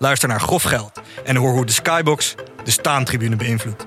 Luister naar Grof Geld en hoor hoe de Skybox de staantribune beïnvloedt.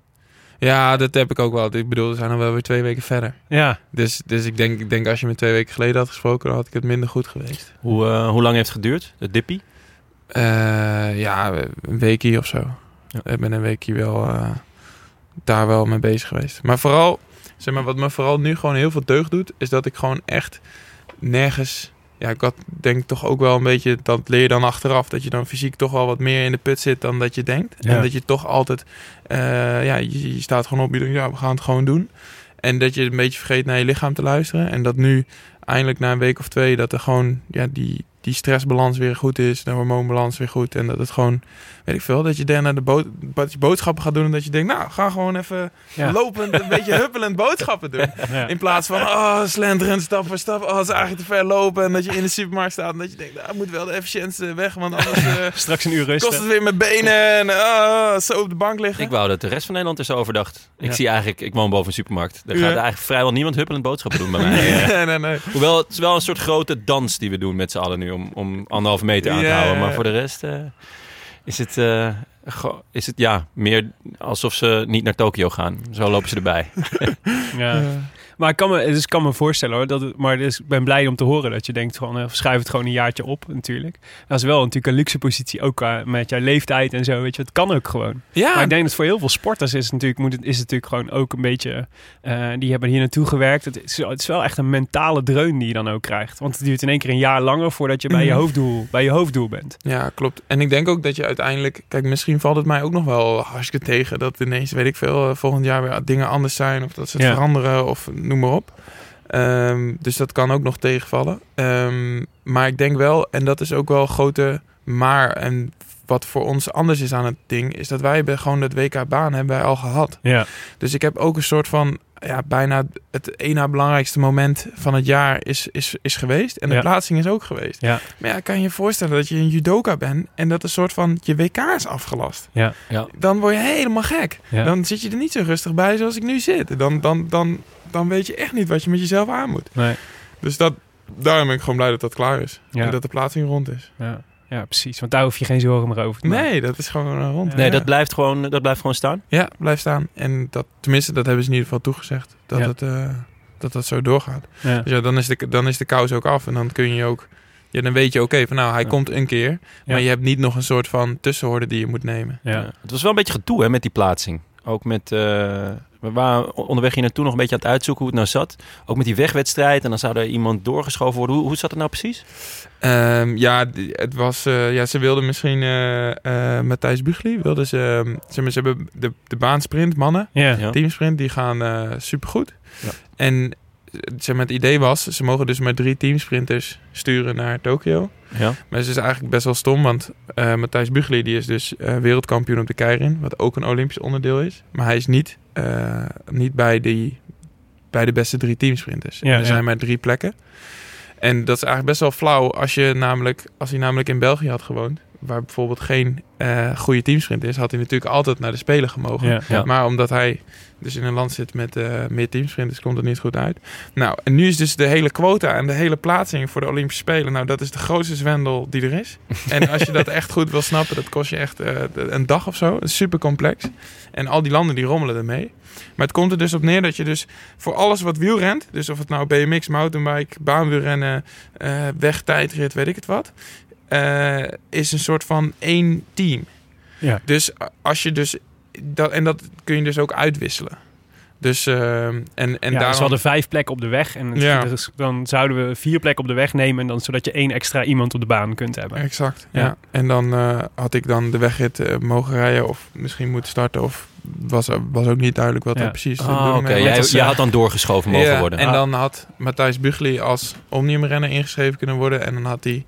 Ja, dat heb ik ook wel. Ik bedoel, we zijn al wel weer 2 weken verder. Ja. Dus ik denk als je me 2 weken geleden had gesproken, dan had ik het minder goed geweest. Hoe lang heeft het geduurd, het dippie? Een weekje of zo. Ja. Ik ben een weekje wel daar wel mee bezig geweest. Maar vooral, zeg maar, wat me vooral nu gewoon heel veel deugd doet, is dat ik gewoon echt nergens... Ja, ik denk toch ook wel een beetje, dat leer je dan achteraf, dat je dan fysiek toch wel wat meer in de put zit dan dat je denkt. Ja. En dat je toch altijd, je staat gewoon op, je denkt, we gaan het gewoon doen. En dat je een beetje vergeet naar je lichaam te luisteren. En dat nu eindelijk na een week of 2, dat er gewoon die stressbalans weer goed is, de hormoonbalans weer goed. En dat het gewoon, weet ik veel, dat je daarna je boodschappen gaat doen en dat je denkt, ga gewoon even lopend, een beetje huppelend boodschappen doen. Ja. In plaats van, slenteren, stap voor stap, het is eigenlijk te ver lopen. En dat je in de supermarkt staat en dat je denkt, ik moet wel de efficiëntie weg, want anders straks een uur rusten. Kost het weer mijn benen en zo op de bank liggen. Ik wou dat de rest van Nederland er zo over dacht. Ik woon boven een supermarkt. Daar gaat eigenlijk vrijwel niemand huppelend boodschappen doen bij mij. Nee. Hoewel, het is wel een soort grote dans die we doen met z'n allen nu. Om 1,5 meter aan te houden. Maar voor de rest is het meer alsof ze niet naar Tokio gaan. Zo lopen ze erbij. Maar ik kan me voorstellen hoor. Ik ben blij om te horen dat je denkt van schuif het gewoon een jaartje op natuurlijk. Dat is wel natuurlijk een luxe positie. Ook met jouw leeftijd en zo. Weet je, het kan ook gewoon. Ja. Maar ik denk dat voor heel veel sporters is het natuurlijk gewoon ook een beetje... die hebben hier naartoe gewerkt. Het is wel echt een mentale dreun die je dan ook krijgt. Want het duurt in één keer een jaar langer voordat je bij je hoofddoel, bent. Ja, klopt. En ik denk ook dat je uiteindelijk... Kijk, misschien valt het mij ook nog wel hartstikke tegen. Dat ineens, weet ik veel, volgend jaar weer dingen anders zijn. Of dat ze het veranderen of... Noem maar op. Dus dat kan ook nog tegenvallen. Maar ik denk wel, en dat is ook wel een grote maar... en wat voor ons anders is aan het ding... is dat wij gewoon dat WK-baan hebben wij al gehad. Ja. Dus ik heb ook een soort van... bijna het ene belangrijkste moment van het jaar is geweest. En de plaatsing is ook geweest. Ja. Maar kan je je voorstellen dat je een judoka bent... en dat een soort van je WK is afgelast. Ja. Ja. Dan word je helemaal gek. Ja. Dan zit je er niet zo rustig bij zoals ik nu zit. Dan weet je echt niet wat je met jezelf aan moet. Nee. Dus daarom ben ik gewoon blij dat klaar is. Ja. En dat de plaatsing rond is. Ja. Ja, precies. Want daar hoef je geen zorgen meer over te maken. Nee, dat is gewoon een rond. Nee, dat blijft gewoon staan? Ja, blijft staan. En dat, tenminste, dat hebben ze in ieder geval toegezegd. Dat ja. dat zo doorgaat. Ja. Dus ja, dan is de kous ook af. En dan kun je ook... Ja, dan weet je oké, van nou, hij komt een keer. Maar je hebt niet nog een soort van tussenhoorde die je moet nemen. Ja. Ja. Het was wel een beetje gedoe hè, met die plaatsing. Ook met... we waren onderweg hier naartoe nog een beetje aan het uitzoeken hoe het nou zat. Ook met die wegwedstrijd en dan zou er iemand doorgeschoven worden. Hoe zat het nou precies? Het was... ze wilden misschien... Matthijs Büchli wilden ze... ze hebben de baansprint, mannen. Yeah. Teamsprint, die gaan supergoed. Ja. En... Zeg maar, het idee was, ze mogen dus maar 3 teamsprinters sturen naar Tokio. Ja. Maar ze is eigenlijk best wel stom, want Matthijs Büchli die is dus wereldkampioen op de keirin, wat ook een Olympisch onderdeel is. Maar hij is niet bij de beste 3 teamsprinters. Ja, er zijn maar 3 plekken. En dat is eigenlijk best wel flauw als hij namelijk in België had gewoond, waar bijvoorbeeld geen goede teamsprint is, had hij natuurlijk altijd naar de Spelen gemogen. Ja, ja. Maar omdat hij dus in een land zit met meer teamsprinters, komt het niet goed uit. Nou, en nu is dus de hele quota en de hele plaatsing voor de Olympische Spelen. Nou, dat is de grootste zwendel die er is. En als je dat echt goed wil snappen, dat kost je echt een dag of zo. Super complex. En al die landen die rommelen ermee. Maar het komt er dus op neer dat je dus voor alles wat wielrent, dus of het nou BMX, mountainbike, baanwielrennen, wegtijdrit, weet ik het wat, is een soort van 1 team. Ja. Dus als je dus... Dat kun je dus ook uitwisselen. Dus, daarom... Ze hadden 5 plekken op de weg. En dus dan zouden we 4 plekken op de weg nemen. En dan, zodat je 1 extra iemand op de baan kunt hebben. Exact, ja. En dan had ik dan de wegrit mogen rijden. Of misschien moeten starten. Of was ook niet duidelijk wat er precies... Oké. Jij had dan doorgeschoven mogen worden. En dan had Matthijs Büchli als omniumrenner ingeschreven kunnen worden. En dan had hij...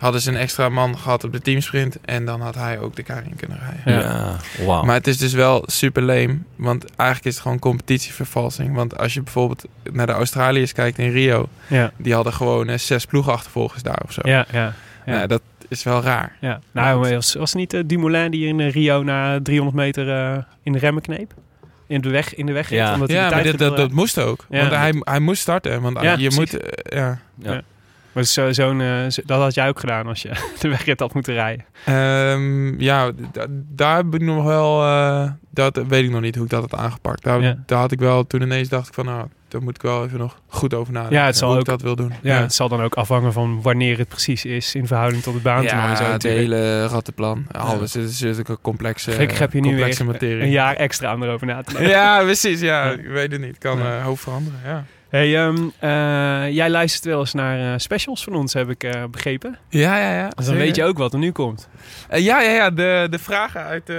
Hadden ze een extra man gehad op de teamsprint. En dan had hij ook de keirin kunnen rijden. Ja. Wow. Maar het is dus wel super lame. Want eigenlijk is het gewoon competitievervalsing. Want als je bijvoorbeeld naar de Australiërs kijkt in Rio. Ja. Die hadden gewoon 6 ploegachtervolgers daar of zo. Ja. Nou, dat is wel raar. Ja. Nou, was niet Dumoulin die in Rio na 300 meter in de remmen kneep? In de weg ging. Ja, omdat maar dat moest ook. Ja. Want hij moest starten. Want je moet... Maar dat had jij ook gedaan als je de wegrit had moeten rijden. Daar heb ik nog wel... dat weet ik nog niet hoe ik dat had aangepakt. Daar had ik wel... Toen ineens dacht ik van... Nou, daar moet ik wel even nog goed over nadenken. Ja, het zal ook, ik dat wil doen. Ja, het zal dan ook afhangen van wanneer het precies is... in verhouding tot de baan. Ja, zo, het hele rattenplan. Alles is natuurlijk een complexe materie. Heb je nu weer een jaar extra om erover na te denken. Ja, precies. Ja. Ik weet het niet. Kan hoofd veranderen, ja. Hey, jij luistert wel eens naar specials van ons, heb ik begrepen. Ja. Dus dan weet je ook wat er nu komt. De vragen uit...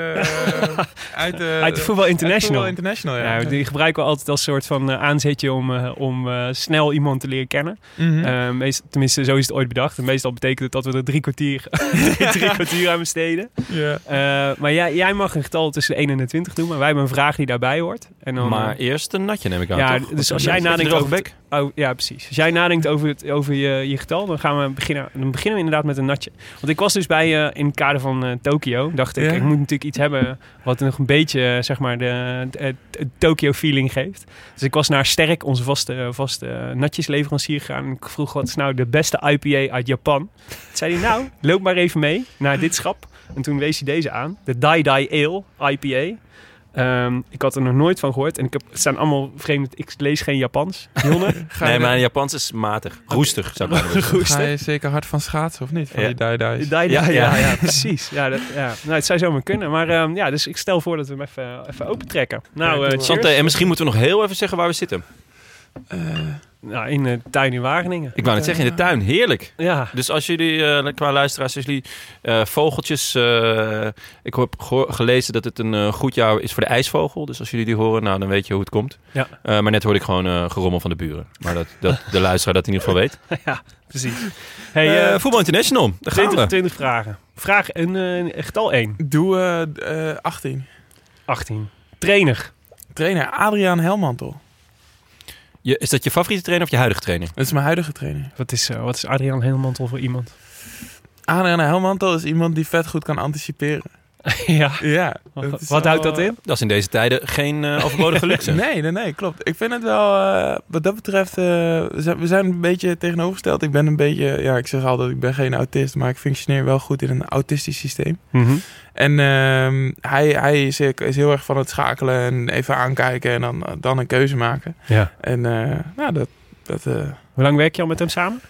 uit de Voetbal International. Ja. Die gebruiken we altijd als soort van aanzetje om snel iemand te leren kennen. Mm-hmm. Tenminste, zo is het ooit bedacht. En meestal betekent het dat we er 3 kwartier aan besteden. Yeah. Maar jij mag een getal tussen de 1 en de 20 doen. Maar wij hebben een vraag die daarbij hoort. En dan, maar eerst een natje neem ik aan. Ja, toch? Dus als jij nadenkt over het, precies. Als jij nadenkt over je getal, dan gaan we beginnen. Dan beginnen we inderdaad met een natje. Want ik was dus bij in het kader van Tokio. Dacht ik, ik moet natuurlijk iets hebben wat nog een beetje zeg maar de Tokio-feeling geeft. Dus ik was naar Sterk, onze vaste natjesleverancier, gegaan. En ik vroeg, wat is nou de beste IPA uit Japan? Toen zei hij, nou, loop maar even mee naar dit schap. En toen wees hij deze aan. De Dai Ale IPA. Ik had er nog nooit van gehoord. En het staan allemaal vreemd. Ik lees geen Japans. Maar Japans is matig. Roestig, zou ik maar zeggen. Ga je zeker hard van schaatsen, of niet? Van die dai-dai's. Ja, precies. Nou, het zou zomaar kunnen. Maar dus ik stel voor dat we hem even opentrekken. Nou, Santé, en misschien moeten we nog heel even zeggen waar we zitten. In de tuin in Wageningen. Ik wou net zeggen, in de tuin. Heerlijk. Ja. Dus als jullie, qua luisteraars, als jullie vogeltjes... ik heb gelezen dat het een goed jaar is voor de ijsvogel. Dus als jullie die horen, nou, dan weet je hoe het komt. Ja. Maar net hoorde ik gewoon gerommel van de buren. Maar dat de luisteraar dat in ieder geval weet. Ja, precies. Hey, Voetbal International. Daar gaan we. 20 vragen. Vraag getal 1. Doe 18. Trainer Adriaan Helmantel. Is dat je favoriete trainer of je huidige trainer? Dat is mijn huidige trainer. Wat is Adriaan Helmantel voor iemand? Adriaan Helmantel is iemand die vet goed kan anticiperen. Ja. Wat houdt dat in? Dat is in deze tijden geen overbodige luxe. Nee, klopt. Ik vind het wel, wat dat betreft, we zijn een beetje tegenovergesteld. Ik ben een beetje, ja, ik zeg altijd, ik ben geen autist, maar ik functioneer wel goed in een autistisch systeem. Mm-hmm. En hij is heel erg van het schakelen en even aankijken en dan een keuze maken. Ja. En hoe lang werk je al met hem samen?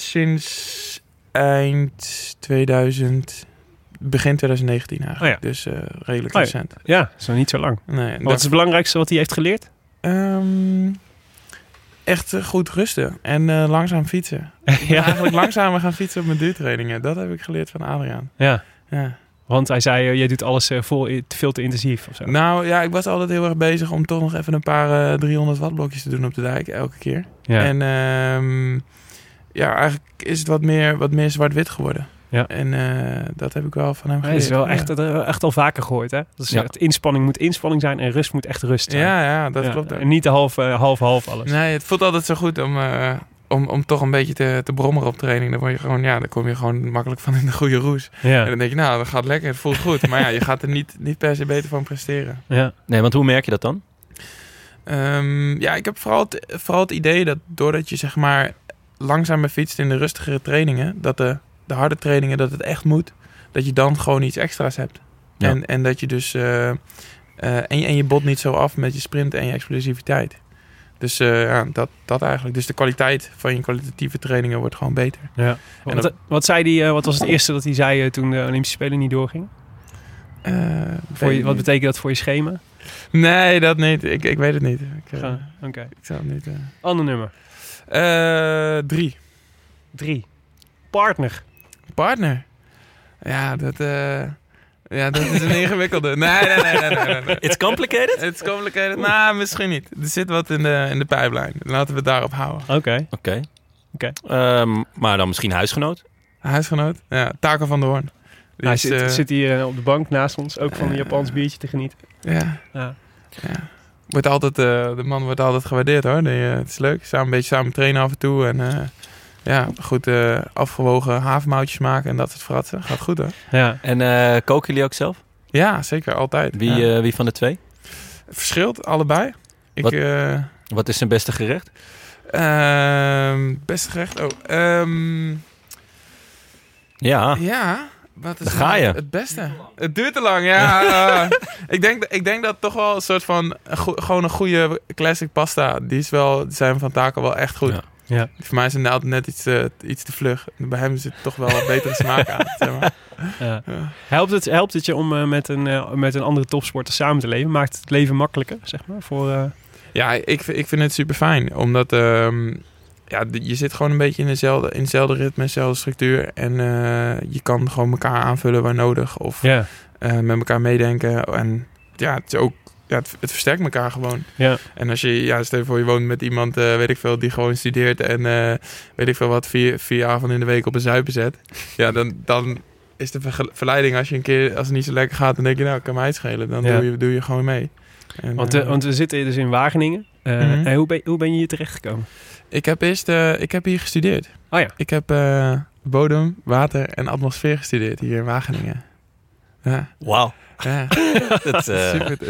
Sinds eind 2000... Begin 2019 eigenlijk. Oh ja. Dus redelijk recent. Ja, zo niet zo lang. Nee, wat is het belangrijkste wat hij heeft geleerd? Echt goed rusten en langzaam fietsen. Ja. Eigenlijk langzamer gaan fietsen op mijn duurtrainingen. Dat heb ik geleerd van Adriaan. Ja. Want hij zei, jij doet alles veel te intensief. Of zo. Nou ja, ik was altijd heel erg bezig om toch nog even een paar 300 watt blokjes te doen op de dijk elke keer. Ja. En eigenlijk is het wat meer zwart-wit geworden. Ja. En dat heb ik wel van hem geleerd. Hij is wel echt al vaker gehoord, hè? Dus ja. Inspanning moet inspanning zijn en rust moet echt rust zijn. Ja, dat klopt. En niet de half alles. Nee, het voelt altijd zo goed om toch een beetje te brommeren op training. Dan kom je gewoon makkelijk van in de goede roes. Ja. En dan denk je, nou, dat gaat lekker, het voelt goed. Maar ja, je gaat er niet per se beter van presteren. Ja. Nee, want hoe merk je dat dan? Ik heb vooral het idee dat doordat je zeg maar langzamer fietst in de rustigere trainingen, dat de harde trainingen, dat het echt moet, dat je dan gewoon iets extra's hebt. Ja. En dat je dus en je bot niet zo af met je sprint en je explosiviteit. Dus dat eigenlijk. Dus de kwaliteit van je kwalitatieve trainingen wordt gewoon beter. Ja. Wat zei die? Wat was het eerste dat hij zei toen de Olympische Spelen niet doorging? Wat betekent dat voor je schema? Nee, dat niet. Ik weet het niet. Oké. Ik zou het niet. Ander nummer. 3. Partner? Ja, dat is een ingewikkelde. Nee. It's complicated? It's complicated? Nou, misschien niet. Er zit wat in de pijplijn. Laten we het daarop houden. Oké. Maar dan misschien huisgenoot? Huisgenoot? Ja, Taco van der Hoorn. Hij zit hier op de bank naast ons. Ook van een Japans biertje te genieten. Ja. De man wordt altijd gewaardeerd, hoor. Het is leuk. Een beetje samen trainen af en toe en... goed afgewogen havermoutjes maken en dat soort fratsen. Gaat goed, hoor. Ja. En koken jullie ook zelf? Ja, zeker. Altijd. Wie van de twee? Verschilt, allebei. Wat is zijn beste gerecht? Beste gerecht? Ja. Wat is daar ga je. Het beste? Het duurt te lang, ja. Ik denk dat toch wel een soort van... Gewoon een goede classic pasta. Die is wel, zijn van Taco wel echt goed. Ja. Ja. Voor mij is het altijd net iets te vlug. Bij hem zit toch wel wat betere smaak aan. Zeg maar. Ja. Helpt het je om met een andere topsporter samen te leven? Maakt het leven makkelijker, zeg maar? Ja, ik vind het super fijn. Omdat je zit gewoon een beetje in hetzelfde ritme, dezelfde structuur. En je kan gewoon elkaar aanvullen waar nodig. Of met elkaar meedenken. En ja, het is ook... Ja, het versterkt elkaar gewoon. Ja. En als je, stel je voor, je woont met iemand, weet ik veel, die gewoon studeert en weet ik veel wat, vier avonden in de week op een zuipen zet. Ja, dan is de verleiding als het niet zo lekker gaat, dan denk je, nou, kan mij het schelen. Dan doe je gewoon mee. En, want we zitten dus in Wageningen. Mm-hmm. En hoe ben je hier terechtgekomen? Ik heb hier gestudeerd. Oh ja. Ik heb bodem, water en atmosfeer gestudeerd hier in Wageningen. Ja. Wauw. Ja. Dat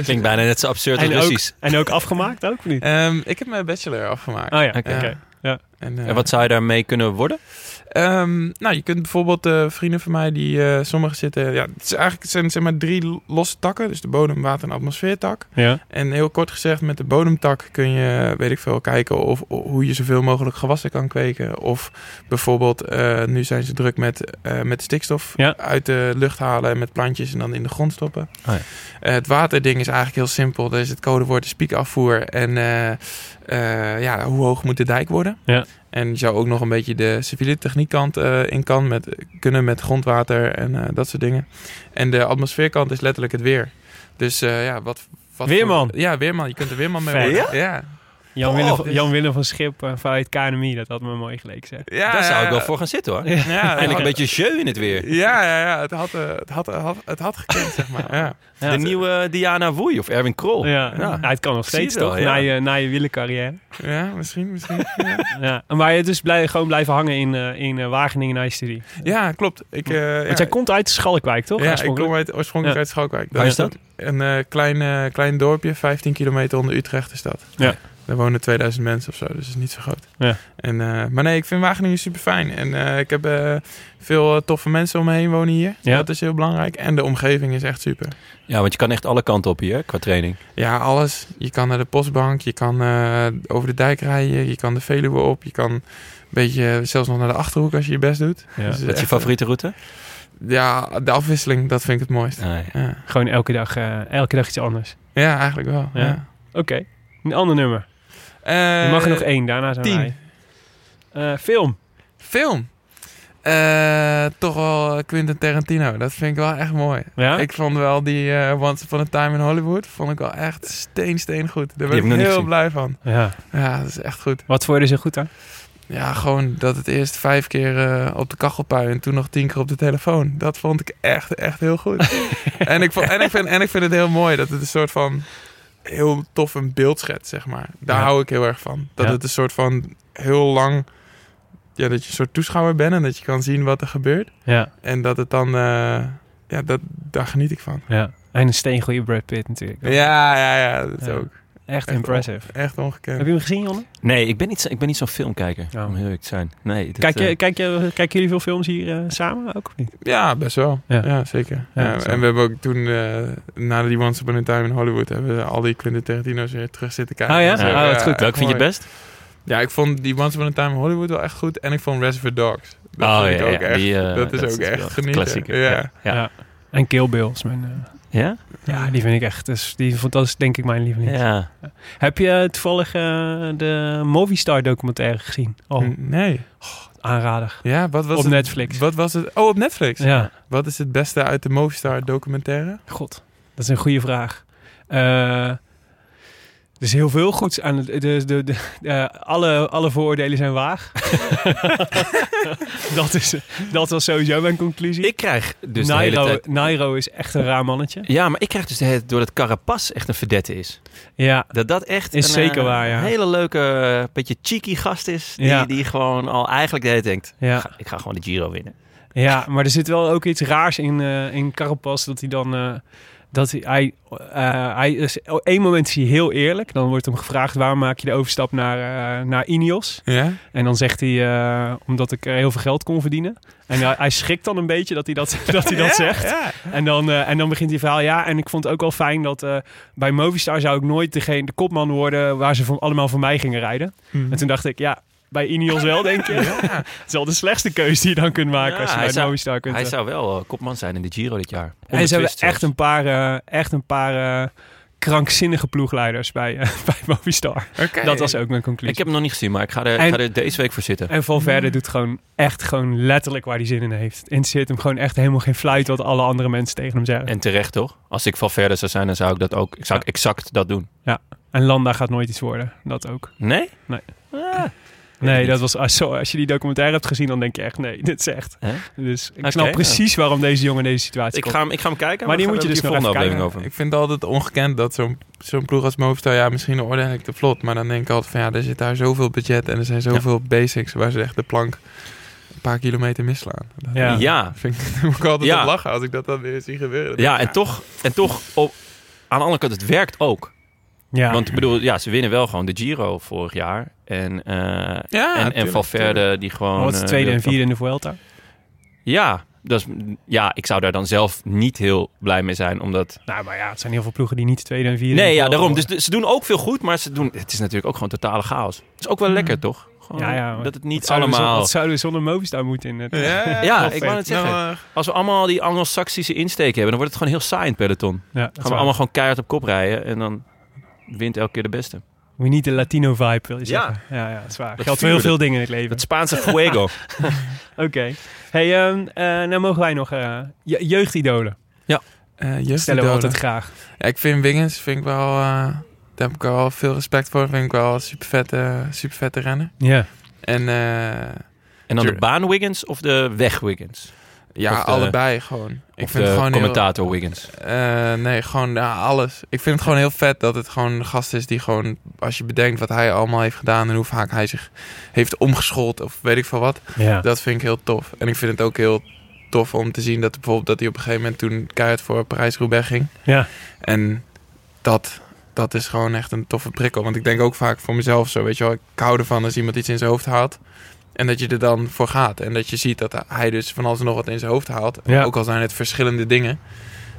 klinkt bijna net zo absurd als Russisch. En ook afgemaakt, ook niet? Ik heb mijn bachelor afgemaakt. Oh ja, oké. Ja. En wat zou je daarmee kunnen worden? Je kunt bijvoorbeeld vrienden van mij die sommigen zitten... Ja, het is eigenlijk zijn zeg maar 3 losse takken. Dus de bodem, water en atmosfeertak. Ja. En heel kort gezegd, met de bodemtak kun je, weet ik veel, kijken of hoe je zoveel mogelijk gewassen kan kweken. Of bijvoorbeeld, nu zijn ze druk met stikstof uit de lucht halen en met plantjes en dan in de grond stoppen. Oh ja. Het waterding is eigenlijk heel simpel. Dus het codewoord is piekafvoer. En hoe hoog moet de dijk worden? Ja. En je zou ook nog een beetje de civiele techniekkant kunnen met grondwater en dat soort dingen. En de atmosfeerkant is letterlijk het weer. Dus weerman. Weerman. Je kunt er weerman mee worden. Ja? Jan-Willem van Schip vanuit KNMI, dat had me mooi geleken. Zeg. Ja, daar zou ik wel voor gaan zitten hoor. Ja. Ja, en ik een beetje jeu in het weer. Ja, het had gekend, zeg maar. Ja. Ja, de nieuwe Diana Woei of Erwin Krol. Ja. Ja. Ja, het kan nog steeds toch, ja. na je wielercarrière. Ja, misschien. Ja. Ja. Maar je dus gewoon blijven hangen in Wageningen na je studie. Ja, klopt. Want jij komt uit Schalkwijk, toch? Ja, ik kom oorspronkelijk uit Schalkwijk. Waar is dat? Een klein dorpje, 15 kilometer onder Utrecht is dat. Ja. Daar wonen 2000 mensen of zo, dus het is niet zo groot. Ja. Maar nee, ik vind Wageningen super fijn. En ik heb veel toffe mensen om me heen wonen hier. Ja. Dat is heel belangrijk. En de omgeving is echt super. Ja, want je kan echt alle kanten op hier, qua training. Ja, alles. Je kan naar de postbank, je kan over de dijk rijden, je kan de Veluwe op. Je kan een beetje zelfs nog naar de Achterhoek als je je best doet. Ja. Dus wat is je favoriete route? Ja, de afwisseling, dat vind ik het mooiste. Ah, ja. Ja. Gewoon elke dag iets anders. Ja, eigenlijk wel. Ja. Ja. Oké. Een ander nummer. Je mag er nog 1, daarna zijn 10. Wij. Film. Toch wel Quentin Tarantino. Dat vind ik wel echt mooi. Ja? Ik vond wel die Once Upon a Time in Hollywood... vond ik wel echt steen goed. Daar ben ik heel blij van. Ja, dat is echt goed. Wat vond je er zo goed aan? Ja, gewoon dat het eerst 5 keer op de kachelpui... en toen nog 10 keer op de telefoon. Dat vond ik echt heel goed. en ik vind het heel mooi dat het een soort van... heel tof een beeld schetst, zeg maar. Daar hou ik heel erg van. Dat het een soort van heel lang... Ja, dat je een soort toeschouwer bent... en dat je kan zien wat er gebeurt. Ja. En dat het dan... daar geniet ik van. Ja. En een steengoeie Brad Pitt natuurlijk. Ja, dat ook. Echt impressive. Echt ongekend. Heb je hem gezien, Jonne? Nee, ik ben niet zo'n filmkijker. Oh. Om heel eerlijk te zijn. Nee, kijken jullie veel films hier samen ook? Of niet? Ja, best wel. Ja, zeker. Ja, en we hebben ook toen, na die Once Upon a Time in Hollywood, hebben we al die Quentin Tarantino's weer terug zitten kijken. Oh ja? Wat goed. Welke vind je best? Ja, ik vond die Once Upon a Time in Hollywood wel echt goed. En ik vond Reservoir Dogs. Dat is ook echt genieten. Klassieker. Ja. En Kill Bill is mijn... Ja? Ja, die vind ik echt. Dat is denk ik mijn lieveling. Ja. Heb je toevallig de Movistar documentaire gezien? Oh. Nee. Oh, aanrader. Ja, wat was op het? Netflix. Wat was het? Oh, op Netflix? Ja. Wat is het beste uit de Movistar documentaire? God, dat is een goede vraag. Er is heel veel goeds aan. Alle vooroordelen zijn waag. dat was sowieso mijn conclusie. Ik krijg dus Nairo, de hele tijd... Nairo is echt een raar mannetje. Ja, maar ik krijg dus de hele tijd door dat Carapaz echt een verdette is. Ja. Dat echt is een, zeker waar, ja. Een hele leuke, beetje cheeky gast is. Die gewoon al eigenlijk de hele tijd denkt... Ja. Ik ga gewoon de Giro winnen. Ja, maar er zit wel ook iets raars in Carapaz dat hij dan... Op één moment is hij heel eerlijk. Dan wordt hem gevraagd, waarom maak je de overstap naar Ineos? Ja? En dan zegt hij, omdat ik heel veel geld kon verdienen. En hij schrikt dan een beetje dat hij dat zegt. Ja. En dan begint hij verhaal. Ja, en ik vond het ook wel fijn dat bij Movistar zou ik nooit de kopman worden... waar ze allemaal voor mij gingen rijden. Mm-hmm. En toen dacht ik, ja... Bij Ineos wel, denk ik. Ja. Het is wel de slechtste keuze die je dan kunt maken als je bij Movistar kunt. Hij zou wel kopman zijn in de Giro dit jaar. En ze hebben echt een paar krankzinnige ploegleiders bij Movistar. Okay. Dat was ook mijn conclusie. Ik heb hem nog niet gezien, maar ik ga er deze week voor zitten. En Valverde doet gewoon letterlijk waar hij zin in heeft. Het interesseert hem gewoon echt helemaal geen fluit wat alle andere mensen tegen hem zeggen. En terecht, toch? Als ik Valverde zou zijn, dan zou ik dat ook exact dat doen. Ja, en Landa gaat nooit iets worden. Dat ook. Nee? Nee. Ah. Nee, dat was als je die documentaire hebt gezien, dan denk je echt, nee, dit is echt. Huh? Dus ik snap precies waarom deze jongen in deze situatie komt. Ik ga hem kijken, maar die moet je dus nog even kijken. Over. Ik vind het altijd ongekend dat zo'n ploeg als Movistar, ja, misschien een ordelijk te vlot. Maar dan denk ik altijd van, ja, er zit daar zoveel budget en er zijn zoveel basics waar ze echt de plank een paar kilometer misslaan. Daar moet ik altijd op lachen als ik dat dan weer zie gebeuren. Ja, en toch aan de andere kant, het werkt ook. Ja. Want ik bedoel, ja, ze winnen wel gewoon de Giro vorig jaar. En Valverde die gewoon... Wat is de tweede en vierde in de Vuelta? Ja, ik zou daar dan zelf niet heel blij mee zijn, omdat... Nou, maar ja, het zijn heel veel ploegen die niet de tweede en vierde... Nee, ja, daarom. Dus ze doen ook veel goed, maar het is natuurlijk ook gewoon totale chaos. Het is ook wel lekker, toch? Gewoon, dat het niet allemaal... Wat zouden we zonder Movistar moeten in het... Ja, ik wou het zeggen. Nou, als we allemaal die Anglo-Saxische insteek hebben, dan wordt het gewoon heel saai in het peloton. Ja, gaan we allemaal gewoon keihard op kop rijden en dan... wint elke keer de beste. We need de Latino vibe, wil je zeggen. Ja, dat is waar. Dat geldt voor heel veel dingen in het leven. Het Spaanse fuego. Oké. Hey, nou mogen wij nog jeugdidolen. Ja. Stellen we altijd graag. Ja, ik vind Wiggins wel... Daar heb ik wel veel respect voor. Vind ik wel een super vette renner. Ja. En dan de baan Wiggins of de weg Wiggins? Ja, of allebei gewoon. Ik vind het gewoon commentator heel, Wiggins? Nee, gewoon alles. Ik vind het gewoon heel vet dat het gewoon een gast is die gewoon... Als je bedenkt wat hij allemaal heeft gedaan en hoe vaak hij zich heeft omgeschoold of weet ik veel wat. Ja. Dat vind ik heel tof. En ik vind het ook heel tof om te zien dat bijvoorbeeld dat hij op een gegeven moment toen keihard voor Parijs-Roubaix ging. Ja. En dat is gewoon echt een toffe prikkel. Want ik denk ook vaak voor mezelf zo, weet je wel. Ik hou ervan als iemand iets in zijn hoofd haalt. En dat je er dan voor gaat. En dat je ziet dat hij dus van alles en nog wat in zijn hoofd haalt. Ja. Ook al zijn het verschillende dingen.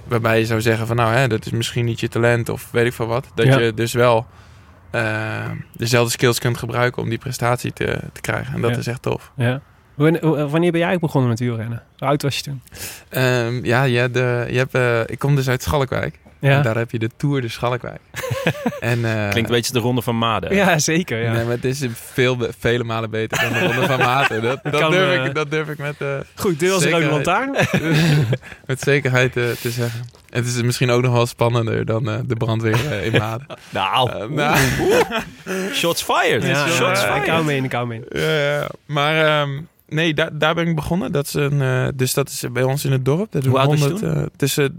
Waarbij je zou zeggen van nou, hè, dat is misschien niet je talent of weet ik veel wat. Dat je dus wel dezelfde skills kunt gebruiken om die prestatie te krijgen. En dat is echt tof. Ja. Wanneer ben jij begonnen met wielrennen? Hoe oud was je toen? Ik kom dus uit Schalkwijk. Ja. En daar heb je de Tour de Schalkwijk. Klinkt een beetje de Ronde van Maden. Ja, zeker. Ja. Nee, maar het is vele malen beter dan de Ronde van Maden. Dat durf ik met... Goed, deel als Rode Lantaarn. Met zekerheid te zeggen. Het is misschien ook nog wel spannender dan de brandweer in Maden. Shots fired. Ja, shots fired. Ik hou me in. Maar... Nee, daar ben ik begonnen. Dat is dus dat is bij ons in het dorp. Dat doen 100,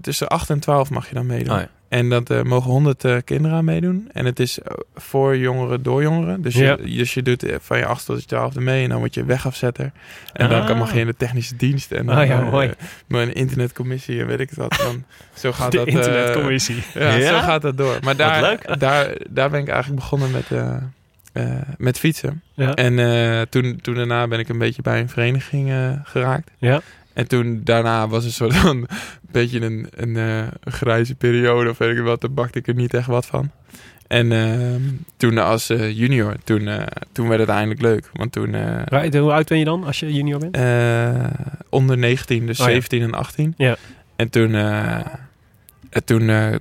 tussen 8 en 12 mag je dan meedoen. Oh, ja. En dat mogen 100 kinderen aan meedoen. En het is voor jongeren door jongeren. Dus, je doet van je 8 tot je 12e mee. En dan word je wegafzetter. En dan mag je in de technische dienst. En dan maar een internetcommissie en weet ik wat. Dan, zo gaat dat, internetcommissie. Zo gaat dat door. Maar daar ben ik eigenlijk begonnen met fietsen. Ja. En toen daarna ben ik een beetje bij een vereniging geraakt. Ja. En toen daarna was een soort van beetje een grijze periode of weet ik wat. Daar bakte ik er niet echt wat van. En toen als junior, toen werd het eindelijk leuk. Want toen... hoe oud ben je dan als je junior bent? Onder 19, dus 17 en 18. Ja. En toen...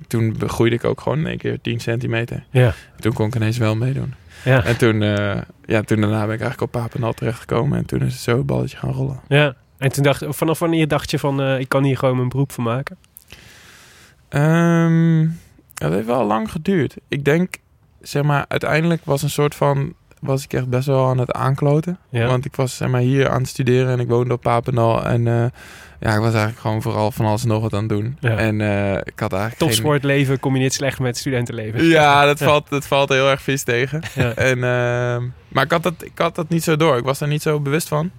toen groeide ik ook gewoon in één keer 10 centimeter. Ja. En toen kon ik ineens wel meedoen. Ja. En toen daarna ben ik eigenlijk op Papendal terechtgekomen. En toen is het zo een balletje gaan rollen. Ja. En toen vanaf wanneer dacht je van... ik kan hier gewoon mijn beroep van maken? Dat heeft wel lang geduurd. Ik denk, zeg maar, uiteindelijk was ik echt best wel aan het aankloten. Ja. Want ik was, zeg maar, hier aan het studeren en ik woonde op Papendal. En ik was eigenlijk gewoon vooral van alles en nog wat aan het doen. Ja. En ik had eigenlijk topsportleven combineert slecht met studentenleven. Ja, dat valt heel erg vies tegen. Ja. En, maar ik had dat niet zo door. Ik was daar niet zo bewust van.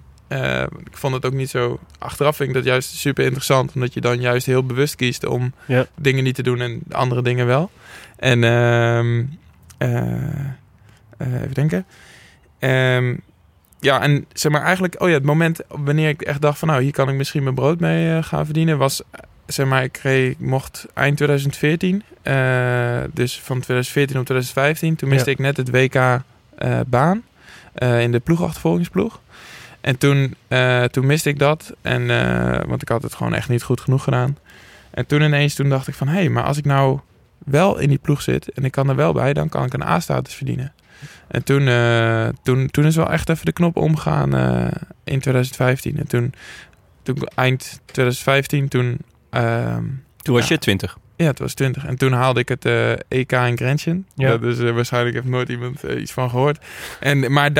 Ik vond het ook niet zo... Achteraf vind ik dat juist super interessant. Omdat je dan juist heel bewust kiest om dingen niet te doen en andere dingen wel. En... even denken. En zeg maar eigenlijk... het moment wanneer ik echt dacht van... nou, hier kan ik misschien mijn brood mee gaan verdienen... was, zeg maar, ik mocht eind 2014... dus van 2014 op 2015... toen miste ik net het WK-baan... in de ploegachtervolgingsploeg. En toen miste ik dat... want ik had het gewoon echt niet goed genoeg gedaan. En toen ineens dacht ik van... hé, maar als ik nou wel in die ploeg zit... en ik kan er wel bij... dan kan ik een A-status verdienen. En toen is wel echt even de knop omgegaan in 2015. En toen eind 2015, toen was je 20? Ja, het was 20. En toen haalde ik het EK in Grenchen. Ja. Dat is waarschijnlijk heeft nooit iemand iets van gehoord. Maar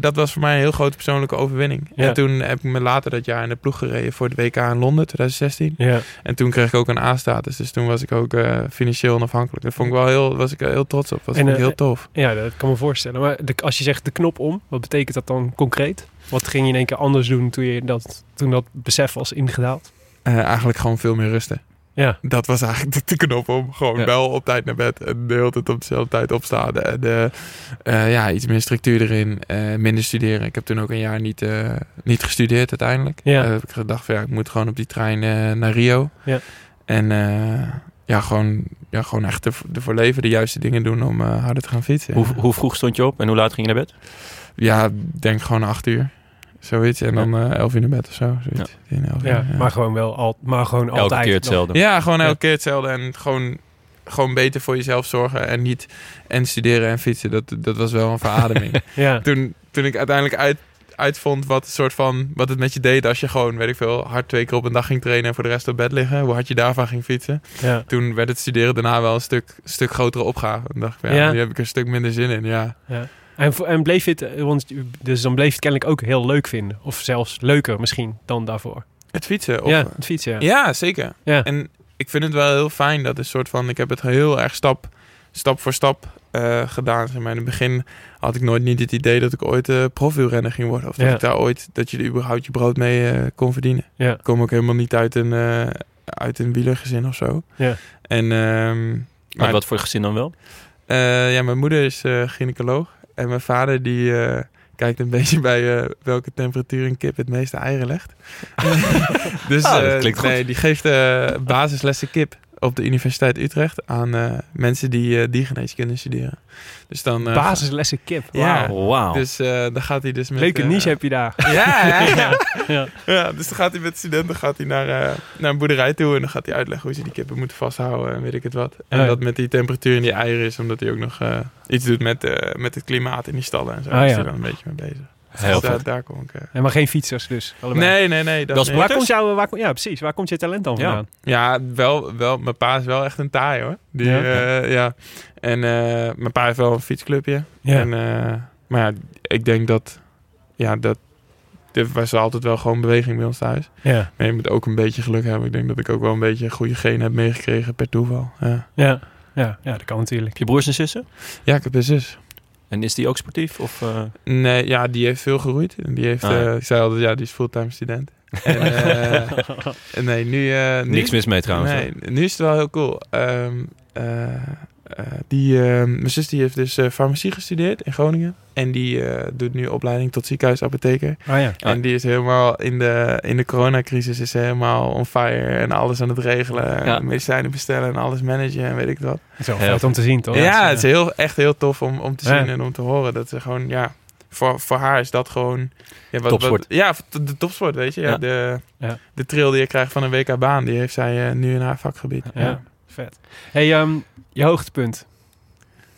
dat was voor mij een heel grote persoonlijke overwinning. Ja. En toen heb ik me later dat jaar in de ploeg gereden voor het WK in Londen, 2016. Ja. En toen kreeg ik ook een A-status. Dus toen was ik ook financieel onafhankelijk. Daar was ik heel trots op. Dat vond ik heel tof. Ja, dat kan me voorstellen. Maar als je zegt de knop om, wat betekent dat dan concreet? Wat ging je in één keer anders doen toen dat besef was ingedaald? Eigenlijk gewoon veel meer rusten. Ja. Dat was eigenlijk de knop om. Gewoon wel op tijd naar bed. En de hele tijd op dezelfde tijd opstaan. En iets meer structuur erin. Minder studeren. Ik heb toen ook een jaar niet gestudeerd uiteindelijk. Ja. Heb ik gedacht van, ik moet gewoon op die trein naar Rio. Ja. En gewoon echt ervoor leven. De juiste dingen doen om harder te gaan fietsen. Hoe vroeg stond je op en hoe laat ging je naar bed? Ja, denk gewoon 8 uur. Zoiets. En dan 11 uur naar bed of zo. Zoiets. Ja. 11 uur, maar gewoon wel altijd. Elke keer hetzelfde. Nog. Ja, gewoon elke keer hetzelfde. En gewoon beter voor jezelf zorgen. En niet en studeren en fietsen. Dat was wel een verademing. Toen ik uiteindelijk uit uitvond wat een soort van wat het met je deed als je gewoon, weet ik veel, hard 2 keer op een dag ging trainen en voor de rest op bed liggen. Hoe hard je daarvan ging fietsen. Ja. Toen werd het studeren daarna wel een stuk grotere opgave. Dan dacht ik, nu heb ik een stuk minder zin in, ja. En bleef je het, dus dan bleef je het kennelijk ook heel leuk vinden. Of zelfs leuker misschien dan daarvoor. Het fietsen? Of... Ja, het fietsen. Ja, zeker. Ja. En ik vind het wel heel fijn dat een soort van... Ik heb het heel erg stap voor stap gedaan. In het begin had ik nooit het idee dat ik ooit profielrenner ging worden. Of dat ik daar ooit... Dat je er überhaupt je brood mee kon verdienen. Ja. Ik kom ook helemaal niet uit een wielergezin of zo. Ja. En, maar wat voor gezin dan wel? Mijn moeder is gynaecoloog. En mijn vader die kijkt een beetje bij welke temperatuur een kip het meeste eieren legt. Dus die geeft basislessen kip op de Universiteit Utrecht aan mensen die diergeneeskunde studeren. Dus dan, basislessen kip? Ja, wow. Dus dan gaat hij dus met... Leuke niche heb je daar. Ja, dus dan gaat hij met studenten naar een boerderij toe en dan gaat hij uitleggen hoe ze die kippen moeten vasthouden en weet ik het wat. En dat met die temperatuur in die eieren is, omdat hij ook nog iets doet met het klimaat in die stallen en zo. Daar is hij dan een beetje mee bezig. Heel dus daar kom ik. Maar geen fietsers dus? Allebei. Nee. Waar komt je talent dan vandaan? Ja, wel. Mijn pa is wel echt een taai, hoor. En mijn pa heeft wel een fietsclubje. Ja. En, maar ik denk dat... Ja, dat... Er was altijd wel gewoon beweging bij ons thuis. Ja. Maar je moet ook een beetje geluk hebben. Ik denk dat ik ook wel een beetje een goede genen heb meegekregen per toeval. Ja, dat kan natuurlijk. Je broers en zussen? Ja, ik heb een zus. En is die ook sportief? Of, Nee, ja, die heeft veel geroeid. Ik zei altijd, die is fulltime student. En, nu... Niks mis mee trouwens. Nee, nu is het wel heel cool. Mijn zus die heeft dus farmacie gestudeerd in Groningen. En die doet nu opleiding tot ziekenhuisapotheker. En die is helemaal in de coronacrisis is helemaal on fire. En alles aan het regelen. Ja. Medicijnen bestellen en alles managen en weet ik wat. Het is wel vet om te zien, toch? Ja, het is echt heel tof om te zien en om te horen. Dat ze gewoon, voor haar is dat gewoon... topsport. De topsport, weet je. Ja. De trail die je krijgt van een WK-baan, die heeft zij nu in haar vakgebied. Ja. Vet. Hey, je hoogtepunt?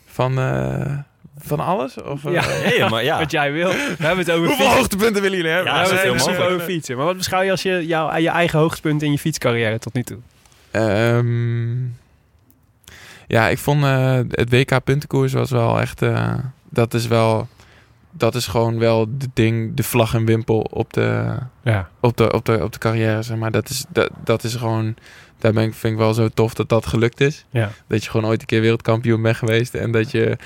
Van alles? Of, wat jij wil. We hebben het over hoeveel fietsen. Hoogtepunten willen jullie hebben? Ja, we hebben het heel over fietsen. Maar wat beschouw je als je eigen hoogtepunt in je fietscarrière tot nu toe? Ik vond het WK puntenkoers was wel echt... Dat is gewoon wel de ding, de vlag en wimpel op de carrière, zeg maar. Dat is gewoon... Daar vind ik wel zo tof dat gelukt is. Ja. Dat je gewoon ooit een keer wereldkampioen bent geweest. En dat je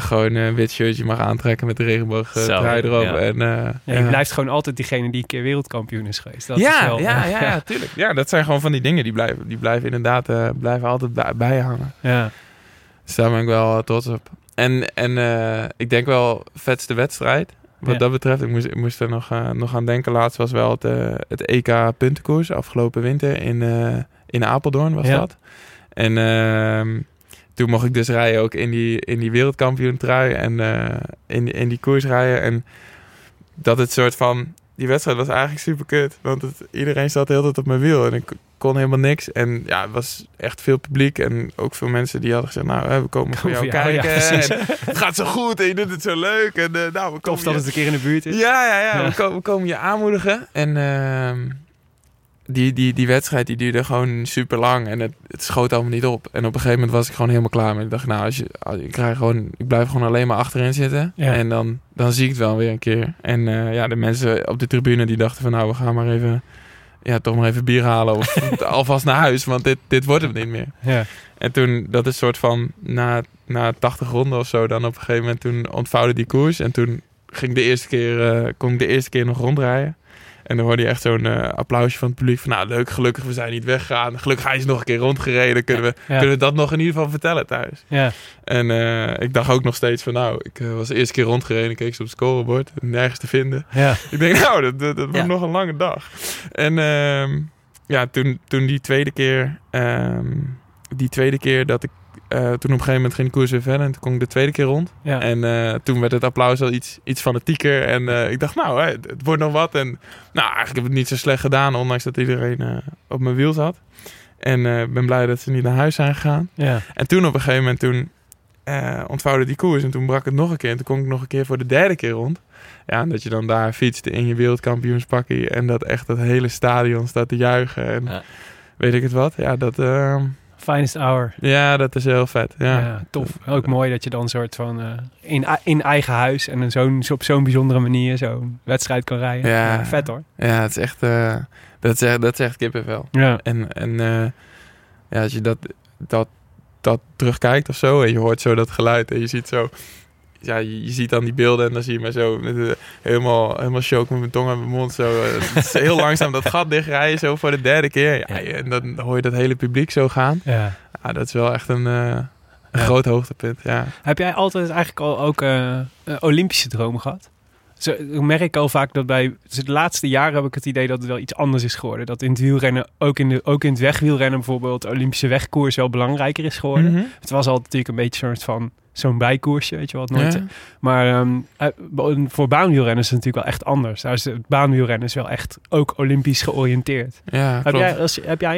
gewoon een wit shirtje mag aantrekken met de regenboogtrui erop. Ja. En, je blijft gewoon altijd diegene die een keer wereldkampioen is geweest. Dat is wel, tuurlijk. Ja, dat zijn gewoon van die dingen. Die blijven inderdaad altijd bijhangen. Ja. Dus daar ben ik wel trots op. En ik denk wel vetste wedstrijd. Wat dat betreft, ik moest er nog aan denken. Laatst was wel het EK puntenkoers afgelopen winter in Apeldoorn was dat. En toen mocht ik dus rijden ook in die wereldkampioentrui en in die koers rijden. En dat het soort van... Die wedstrijd was eigenlijk super kut. Want iedereen zat de hele tijd op mijn wiel en ik kon helemaal niks. En ja, het was echt veel publiek. En ook veel mensen die hadden gezegd, we komen voor jou kijken. Ja, het gaat zo goed en je doet het zo leuk. En, we komen of dat het een keer in de buurt is. Ja. We komen je aanmoedigen. En die wedstrijd die duurde gewoon super lang. En het schoot allemaal niet op. En op een gegeven moment was ik gewoon helemaal klaar. Maar ik dacht, ik blijf gewoon alleen maar achterin zitten. Ja. En dan zie ik het wel weer een keer. En de mensen op de tribune die dachten van, we gaan maar even... Ja, toch maar even bier halen of alvast naar huis, want dit wordt het niet meer. Ja. En toen, dat is soort van, na 80 ronden of zo, dan op een gegeven moment toen ontvouwde die koers. En toen kon ik de eerste keer nog rondrijden. En dan hoorde je echt zo'n applausje van het publiek van, leuk, gelukkig, we zijn niet weggegaan. Gelukkig hij is nog een keer rondgereden. Kunnen we dat nog in ieder geval vertellen thuis? Ja. En ik dacht ook nog steeds van, ik was de eerste keer rondgereden. Ik keek ze op het scorebord, nergens te vinden. Ja. Ik denk, dat wordt nog een lange dag. En toen die tweede keer dat ik... toen op een gegeven moment ging de koers weer verder en toen kon ik de tweede keer rond. Ja. En toen werd het applaus al iets fanatieker. En ik dacht, het wordt nog wat. En eigenlijk heb ik het niet zo slecht gedaan, ondanks dat iedereen op mijn wiel zat. En ik ben blij dat ze niet naar huis zijn gegaan. Ja. En toen op een gegeven moment ontvouwde die koers en toen brak het nog een keer. En toen kon ik nog een keer voor de derde keer rond. Ja, en dat je dan daar fietst in je wereldkampioenspakkie en dat echt het hele stadion staat te juichen en weet ik het wat. Ja, dat... Finest hour. Ja, dat is heel vet. Ja, ja, tof. Ook mooi dat je dan soort van in eigen huis en op zo'n bijzondere manier zo'n wedstrijd kan rijden. Ja, ja, vet hoor. Ja, het is echt, dat is echt kippenvel. Ja. En als je dat terugkijkt of zo en je hoort zo dat geluid en je ziet zo... Ja, je ziet dan die beelden en dan zie je me zo helemaal shock met mijn tong en mijn mond. Zo, heel langzaam dat gat dichtrijden, zo voor de derde keer. Ja, en dan hoor je dat hele publiek zo gaan. Ja. Ja, dat is wel echt een groot hoogtepunt, ja. Heb jij altijd eigenlijk al ook Olympische dromen gehad? Zo, ik merk al vaak dat de laatste jaren heb ik het idee dat het wel iets anders is geworden. Dat in het wielrennen, ook in het wegwielrennen bijvoorbeeld, de Olympische wegkoers wel belangrijker is geworden. Mm-hmm. Het was altijd natuurlijk een beetje een soort van... Zo'n bijkoersje, weet je wat, nooit. Ja. Maar voor baanwielrennen is het natuurlijk wel echt anders. Daar is het baanwielrennen is wel echt ook olympisch georiënteerd. Ja,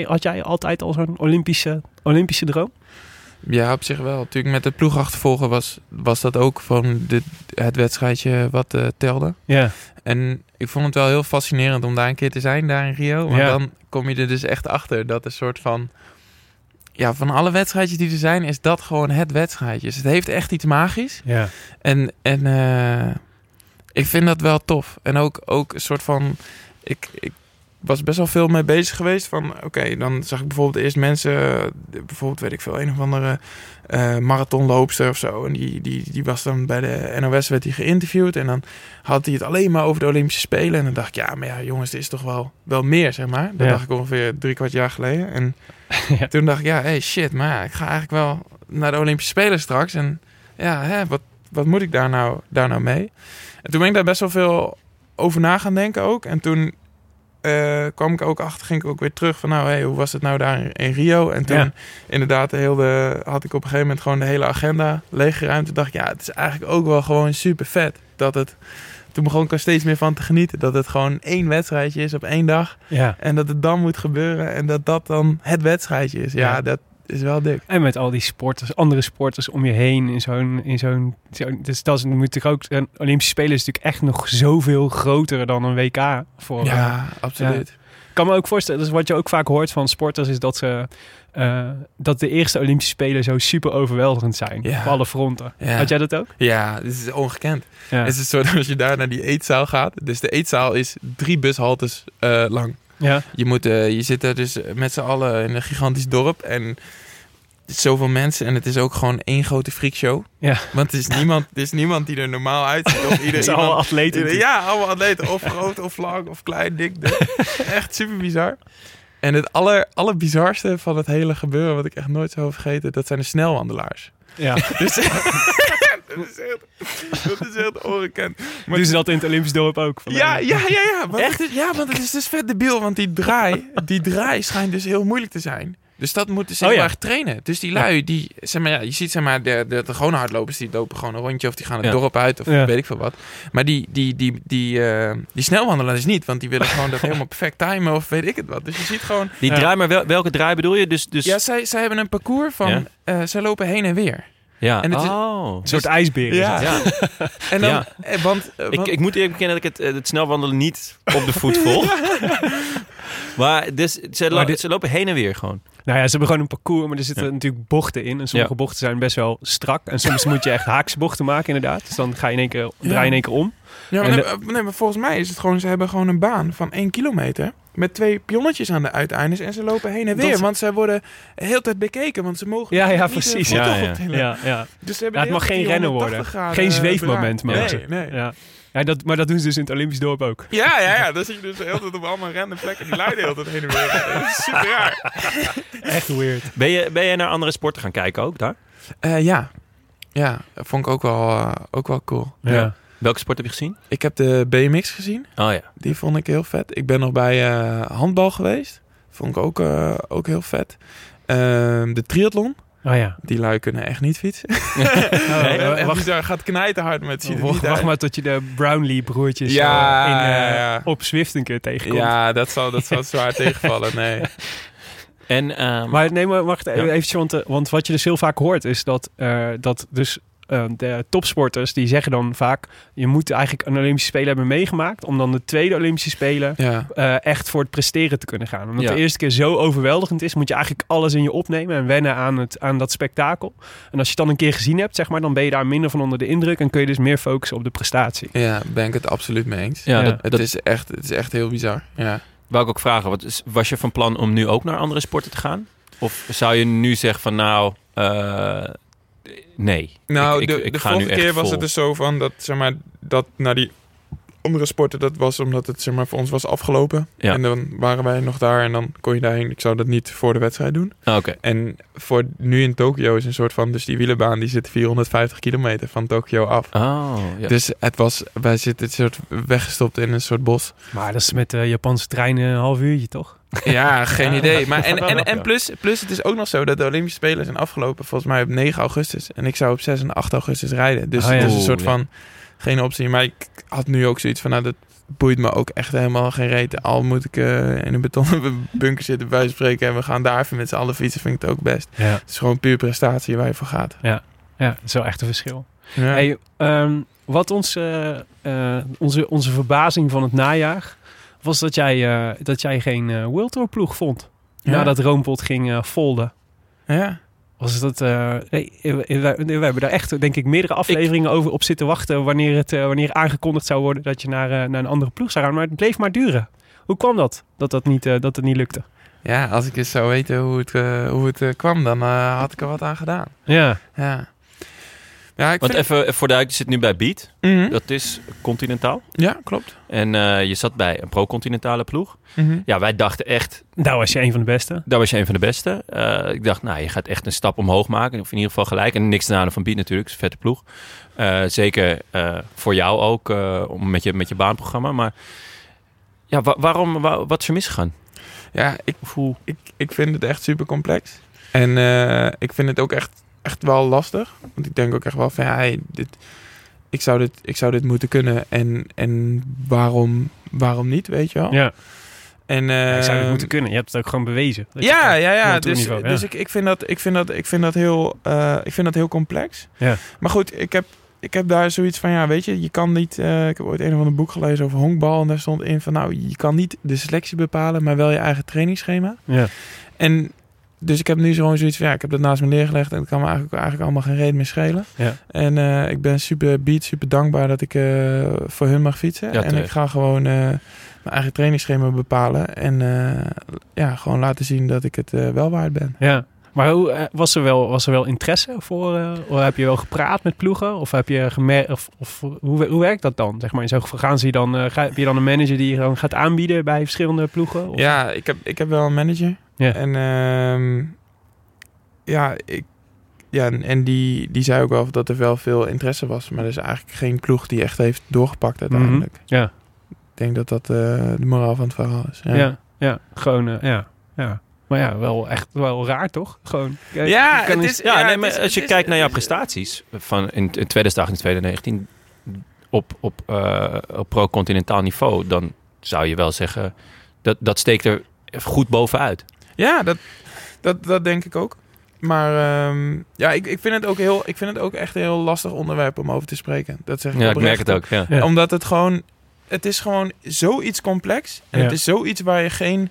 had jij altijd al zo'n Olympische droom? Ja, op zich wel. Natuurlijk, met de ploegachtervolger was dat ook van het wedstrijdje wat telde. Ja. En ik vond het wel heel fascinerend om daar een keer te zijn, daar in Rio. Want dan kom je er dus echt achter dat een soort van... Ja, van alle wedstrijdjes die er zijn, is dat gewoon het wedstrijdje. Dus het heeft echt iets magisch. Ja. En ik vind dat wel tof. En ook een soort van... Ik was best wel veel mee bezig geweest. Van oké, dan zag ik bijvoorbeeld eerst mensen... Bijvoorbeeld, weet ik veel, een of andere marathonloopster of zo. En die was dan bij de NOS, werd die geïnterviewd. En dan had hij het alleen maar over de Olympische Spelen. En dan dacht ik, ja, maar ja, jongens, dit is toch wel meer, zeg maar. Dat dacht ik ongeveer 3/4 jaar geleden. En... Ja. Toen dacht ik, ja, hey, shit, maar ja, ik ga eigenlijk wel naar de Olympische Spelen straks. En ja, wat moet ik daar nou mee? En toen ben ik daar best wel veel over na gaan denken ook. En toen kwam ik ook achter, ging ik ook weer terug van, nou, hey, hoe was het nou daar in Rio? En toen inderdaad had ik op een gegeven moment gewoon de hele agenda leeggeruimd. Toen dacht ik, ja, het is eigenlijk ook wel gewoon super vet dat het... Toen begon ik er steeds meer van te genieten. Dat het gewoon één wedstrijdje is op één dag. Ja. En dat het dan moet gebeuren. En dat dan het wedstrijdje is. Ja, dat is wel dik. En met al die sporters, andere sporters om je heen. Dus dat is natuurlijk ook... De Olympische Spelen is natuurlijk echt nog zoveel groter dan een WK. Voor, ja, absoluut. Ja. Ik kan me ook voorstellen, dus wat je ook vaak hoort van sporters... is dat ze dat de eerste Olympische Spelen zo super overweldigend zijn. Ja. Op alle fronten. Ja. Had jij dat ook? Ja, dit is ongekend. Ja. Het is een soort als je daar naar die eetzaal gaat. Dus de eetzaal is 3 bushaltes lang. Ja. Je zit daar dus met z'n allen in een gigantisch dorp... en zoveel mensen en het is ook gewoon één grote freakshow. Ja. Want er is niemand die er normaal uitziet. Het is allemaal atleten. Ja, allemaal atleten. Of groot, of lang, of klein, dik. Echt super bizar. En het allerbizarste van het hele gebeuren... wat ik echt nooit zou vergeten... dat zijn de snelwandelaars. Ja. Dus, dat is echt ongekend. Maar doen ze dat in het Olympisch dorp ook? Ja. Want echt? Want het is dus vet debiel. Want die draai schijnt dus heel moeilijk te zijn. Dus dat moeten ze heel erg trainen. Dus die lui, die, zeg maar, ja, je ziet zeg maar, de gewone hardlopers... die lopen gewoon een rondje of die gaan het dorp uit... of weet ik veel wat. Maar die snelwandelaars niet... want die willen gewoon dat helemaal perfect timen... of weet ik het wat. Dus je ziet gewoon... Die draai, maar welke draai bedoel je? Dus... Ja, zij hebben een parcours van... Ja? Zij lopen heen en weer. Ja, en een soort ijsberen. Ja. Ja. En dan, want... Ik moet eerlijk bekennen dat ik het snelwandelen niet op de voet volg. Maar dus, ze lopen heen en weer gewoon. Nou ja, ze hebben gewoon een parcours, maar er zitten natuurlijk bochten in. En sommige bochten zijn best wel strak. En soms moet je echt haakse bochten maken, inderdaad. Dus dan ga je draai in één keer om. Ja, maar, maar volgens mij is het gewoon... Ze hebben gewoon een baan van 1 kilometer... met 2 pionnetjes aan de uiteindes. En ze lopen heen en weer. Want zij worden de hele tijd bekeken. Want ze mogen precies. Ja. Dus ze het mag geen rennen worden. Geen zweefmoment mogen ze. Nee. Ja. Ja, maar dat doen ze dus in het Olympisch dorp ook. Ja. Dan zit je dus de hele tijd op allemaal random plekken. Die luiden de hele tijd heen en weer. Dat is super raar. Echt weird. Ben je naar andere sporten gaan kijken ook daar? Ja. Ja, dat vond ik ook wel cool. Ja. Welke sport heb je gezien? Ik heb de BMX gezien. Oh ja. Die vond ik heel vet. Ik ben nog bij handbal geweest. Vond ik ook heel vet. De triathlon. Oh ja. Die lui kunnen echt niet fietsen. Daar gaat knijten hard met wacht maar tot je de Brownlee-broertjes op Zwift een keer tegenkomt. Ja, dat zal zwaar tegenvallen. Nee. Maar wacht even, want wat je dus heel vaak hoort is dat dus de topsporters die zeggen dan vaak, je moet eigenlijk een Olympische Spelen hebben meegemaakt om dan de tweede Olympische Spelen echt voor het presteren te kunnen gaan. Omdat de eerste keer zo overweldigend is, moet je eigenlijk alles in je opnemen en wennen aan, aan dat spektakel. En als je het dan een keer gezien hebt, zeg maar, dan ben je daar minder van onder de indruk en kun je dus meer focussen op de prestatie. Ja, ben ik het absoluut mee eens. Ja, het is echt heel bizar. Ja. Wou ik ook vragen, was je van plan om nu ook naar andere sporten te gaan? Of zou je nu zeggen van nou... Nee. Nou, ik ga vorige keer was het dus zo van dat, zeg maar, dat naar die andere sporten, dat was omdat het, zeg maar, voor ons was afgelopen. Ja. En dan waren wij nog daar en dan kon je daarheen. Ik zou dat niet voor de wedstrijd doen. Ah, okay. En voor nu in Tokio is een soort van, dus die wielerbaan die zit 450 kilometer van Tokio af. Oh, ja. Dus het was, wij zitten soort weggestopt in een soort bos. Maar dat is met de Japanse treinen een half uurtje, toch? Ja, geen idee. Maar en plus het is ook nog zo dat de Olympische Spelen zijn afgelopen volgens mij op 9 augustus. En ik zou op 6 en 8 augustus rijden. Dus het is een soort van geen optie. Maar ik had nu ook zoiets van, nou, dat boeit me ook echt helemaal geen reet. Al moet ik in een betonnen bunker zitten bij spreken en we gaan daar even met z'n allen fietsen, vind ik het ook best. Ja. Het is gewoon puur prestatie waar je voor gaat. Ja, dat is wel echt een verschil. Ja. Hey, wat onze verbazing van het najaar was dat jij geen World Tour ploeg vond. Ja. Nadat Roompot ging folden. Ja. Was dat... we hebben daar echt, denk ik, meerdere afleveringen over op zitten wachten wanneer aangekondigd zou worden dat je naar een andere ploeg zou gaan. Maar het bleef maar duren. Hoe kwam dat? Dat het niet lukte? Ja, als ik eens zou weten hoe het kwam, dan had ik er wat aan gedaan. Ja. Even voor de huid, je zit nu bij Beat. Mm-hmm. Dat is continentaal. Ja, klopt. En je zat bij een pro-continentale ploeg. Mm-hmm. Ja, wij dachten echt... Daar was je een van de beste. Ik dacht, nou, je gaat echt een stap omhoog maken. Of in ieder geval gelijk. En niks te nadenken van Beat natuurlijk. Het is een vette ploeg. Zeker voor jou ook. Met je baanprogramma. Maar ja, wat is er misgegaan? Ja, ik vind het echt super complex. En ik vind het ook echt wel lastig. Want ik denk ook echt wel van... Ja, ik zou dit moeten kunnen. En waarom niet, weet je wel? Ja. En, ik zou dit moeten kunnen. Je hebt het ook gewoon bewezen. Ja. Dus ik vind dat heel complex. Ja. Maar goed, ik heb daar zoiets van... Ja, weet je, je kan niet... ik heb ooit een of ander boek gelezen over honkbal. En daar stond in van... Nou, je kan niet de selectie bepalen... maar wel je eigen trainingsschema. Ja. En... Dus ik heb nu gewoon zoiets van, ja, ik heb dat naast me neergelegd... en dat kan me eigenlijk allemaal geen reet meer schelen. Ja. En ik ben super dankbaar dat ik voor hun mag fietsen. Ja, en ik ga gewoon mijn eigen trainingsschema bepalen... en gewoon laten zien dat ik het wel waard ben. Ja. Maar was er wel interesse voor? Of heb je wel gepraat met ploegen? Of heb je gemerkt? Hoe werkt dat dan? Zeg maar, in zo'n geval heb je dan een manager die je dan gaat aanbieden bij verschillende ploegen? Of? Ja, ik heb wel een manager. Ja. En en die zei ook wel dat er wel veel interesse was, maar er is eigenlijk geen ploeg die echt heeft doorgepakt uiteindelijk. Mm-hmm. Ja. Ik denk dat dat de moraal van het verhaal is. Ja. Maar ja, wel echt wel raar, toch? Gewoon. Als je kijkt naar jouw prestaties van in 2018, 2019 op pro-continentaal niveau, dan zou je wel zeggen dat steekt er goed bovenuit. Ja, dat denk ik ook. Maar ik vind het ook echt een heel lastig onderwerp om over te spreken. Dat zeg ik. Ja, oprecht. Ik merk het ook. Ja. Ja. Omdat het is gewoon zoiets complex en het is zoiets waar je geen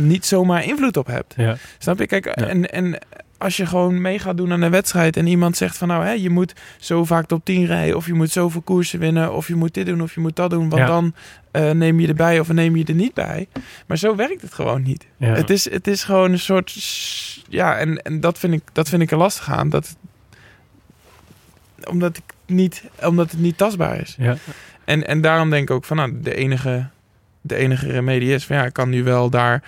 niet zomaar invloed op hebt. Ja. Snap je? Kijk, en als je gewoon mee gaat doen aan een wedstrijd... en iemand zegt van nou, je moet zo vaak top 10 rijden... of je moet zoveel koersen winnen... of je moet dit doen, of je moet dat doen... want dan neem je erbij of neem je er niet bij. Maar zo werkt het gewoon niet. Ja. Het is gewoon een soort... Ja, en dat vind ik er lastig aan. Omdat het niet tastbaar is. Ja. En daarom denk ik ook van nou, de enige remedie is van ja, ik kan nu wel daar...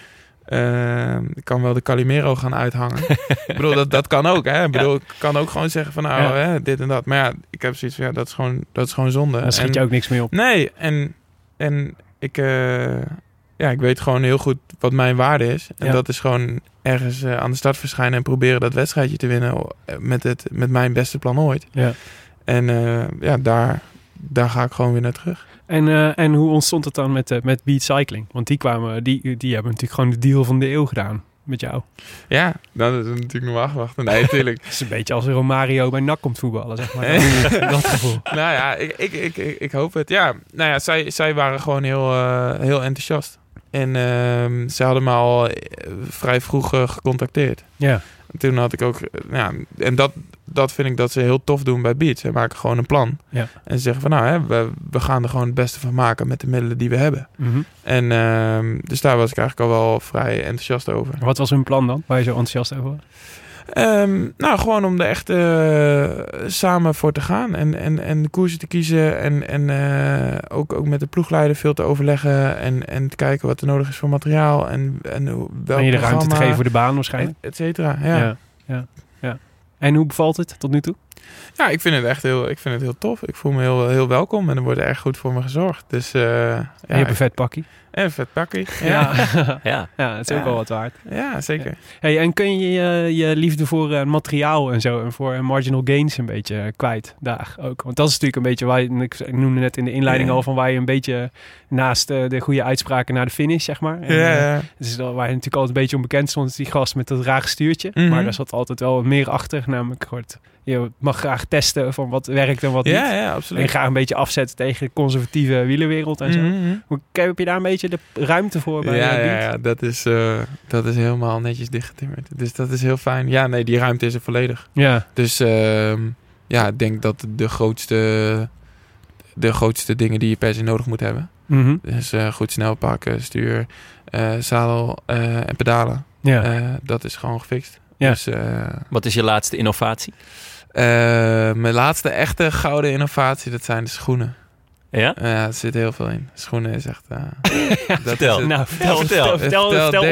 ik kan wel de Calimero gaan uithangen. Ik bedoel, dat kan ook. Hè? Ik kan ook gewoon zeggen van nou, hè, dit en dat. Maar ja, ik heb zoiets van ja, dat is gewoon zonde. Daar schiet je ook niks mee op. Nee, en ik weet gewoon heel goed wat mijn waarde is. En dat is gewoon ergens aan de start verschijnen... en proberen dat wedstrijdje te winnen met mijn beste plan ooit. Ja. En daar ga ik gewoon weer naar terug. En hoe ontstond het dan met Beat Cycling? Want die hebben natuurlijk gewoon de deal van de eeuw gedaan. met jou. Ja, dat is natuurlijk normaal gewacht. Nee, natuurlijk. Het is een beetje als Romario bij NAC komt voetballen, zeg maar. Dat gevoel. Nou ja, ik hoop het. Ja, nou ja, zij waren gewoon heel enthousiast. En ze hadden me al vrij vroeg gecontacteerd. Ja. En toen had ik ook... Ja, en dat vind ik dat ze heel tof doen bij Beat. Ze maken gewoon een plan. Ja. En ze zeggen van nou, hè, we gaan er gewoon het beste van maken met de middelen die we hebben. Mm-hmm. En dus daar was ik eigenlijk al wel vrij enthousiast over. Wat was hun plan dan, waar je zo enthousiast over was? Nou, gewoon om er echt samen voor te gaan en de koersen te kiezen en ook met de ploegleider veel te overleggen en te kijken wat er nodig is voor materiaal en welk programma. En je de ruimte te geven voor de baan waarschijnlijk. Et cetera, ja. Ja. En hoe bevalt het tot nu toe? Ja, ik vind het heel tof. Ik voel me heel welkom en er wordt erg goed voor me gezorgd. Dus, en je hebt een vet pakkie. Ja, ja dat is ook wel wat waard. Ja, zeker. Ja. Hey, en kun je je liefde voor materiaal en zo en voor marginal gains een beetje kwijt daar ook? Want dat is natuurlijk een beetje waar ik noemde net in de inleiding al van waar je een beetje naast de goede uitspraken naar de finish, zeg maar. En, dus waar je natuurlijk altijd een beetje onbekend stond is die gast met dat rare stuurtje. Mm-hmm. Maar daar zat altijd wel wat meer achter, namelijk wordt... Je mag graag testen van wat werkt en wat niet. Ja, absoluut. En graag een beetje afzetten tegen de conservatieve wielerwereld en zo. Mm-hmm. Heb je daar een beetje de ruimte voor bij Beat? Ja, dat is helemaal netjes dichtgetimmerd. Dus dat is heel fijn. Ja, nee, die ruimte is er volledig. Ja. Dus ik denk dat de grootste dingen die je per se nodig moet hebben. Mm-hmm. Dus goed snel pakken, stuur, zadel en pedalen. Ja. Dat is gewoon gefixt. Ja. Dus, wat is je laatste innovatie? Mijn laatste echte gouden innovatie, dat zijn de schoenen. Ja? Ja, er zit heel veel in. Schoenen is echt... Vertel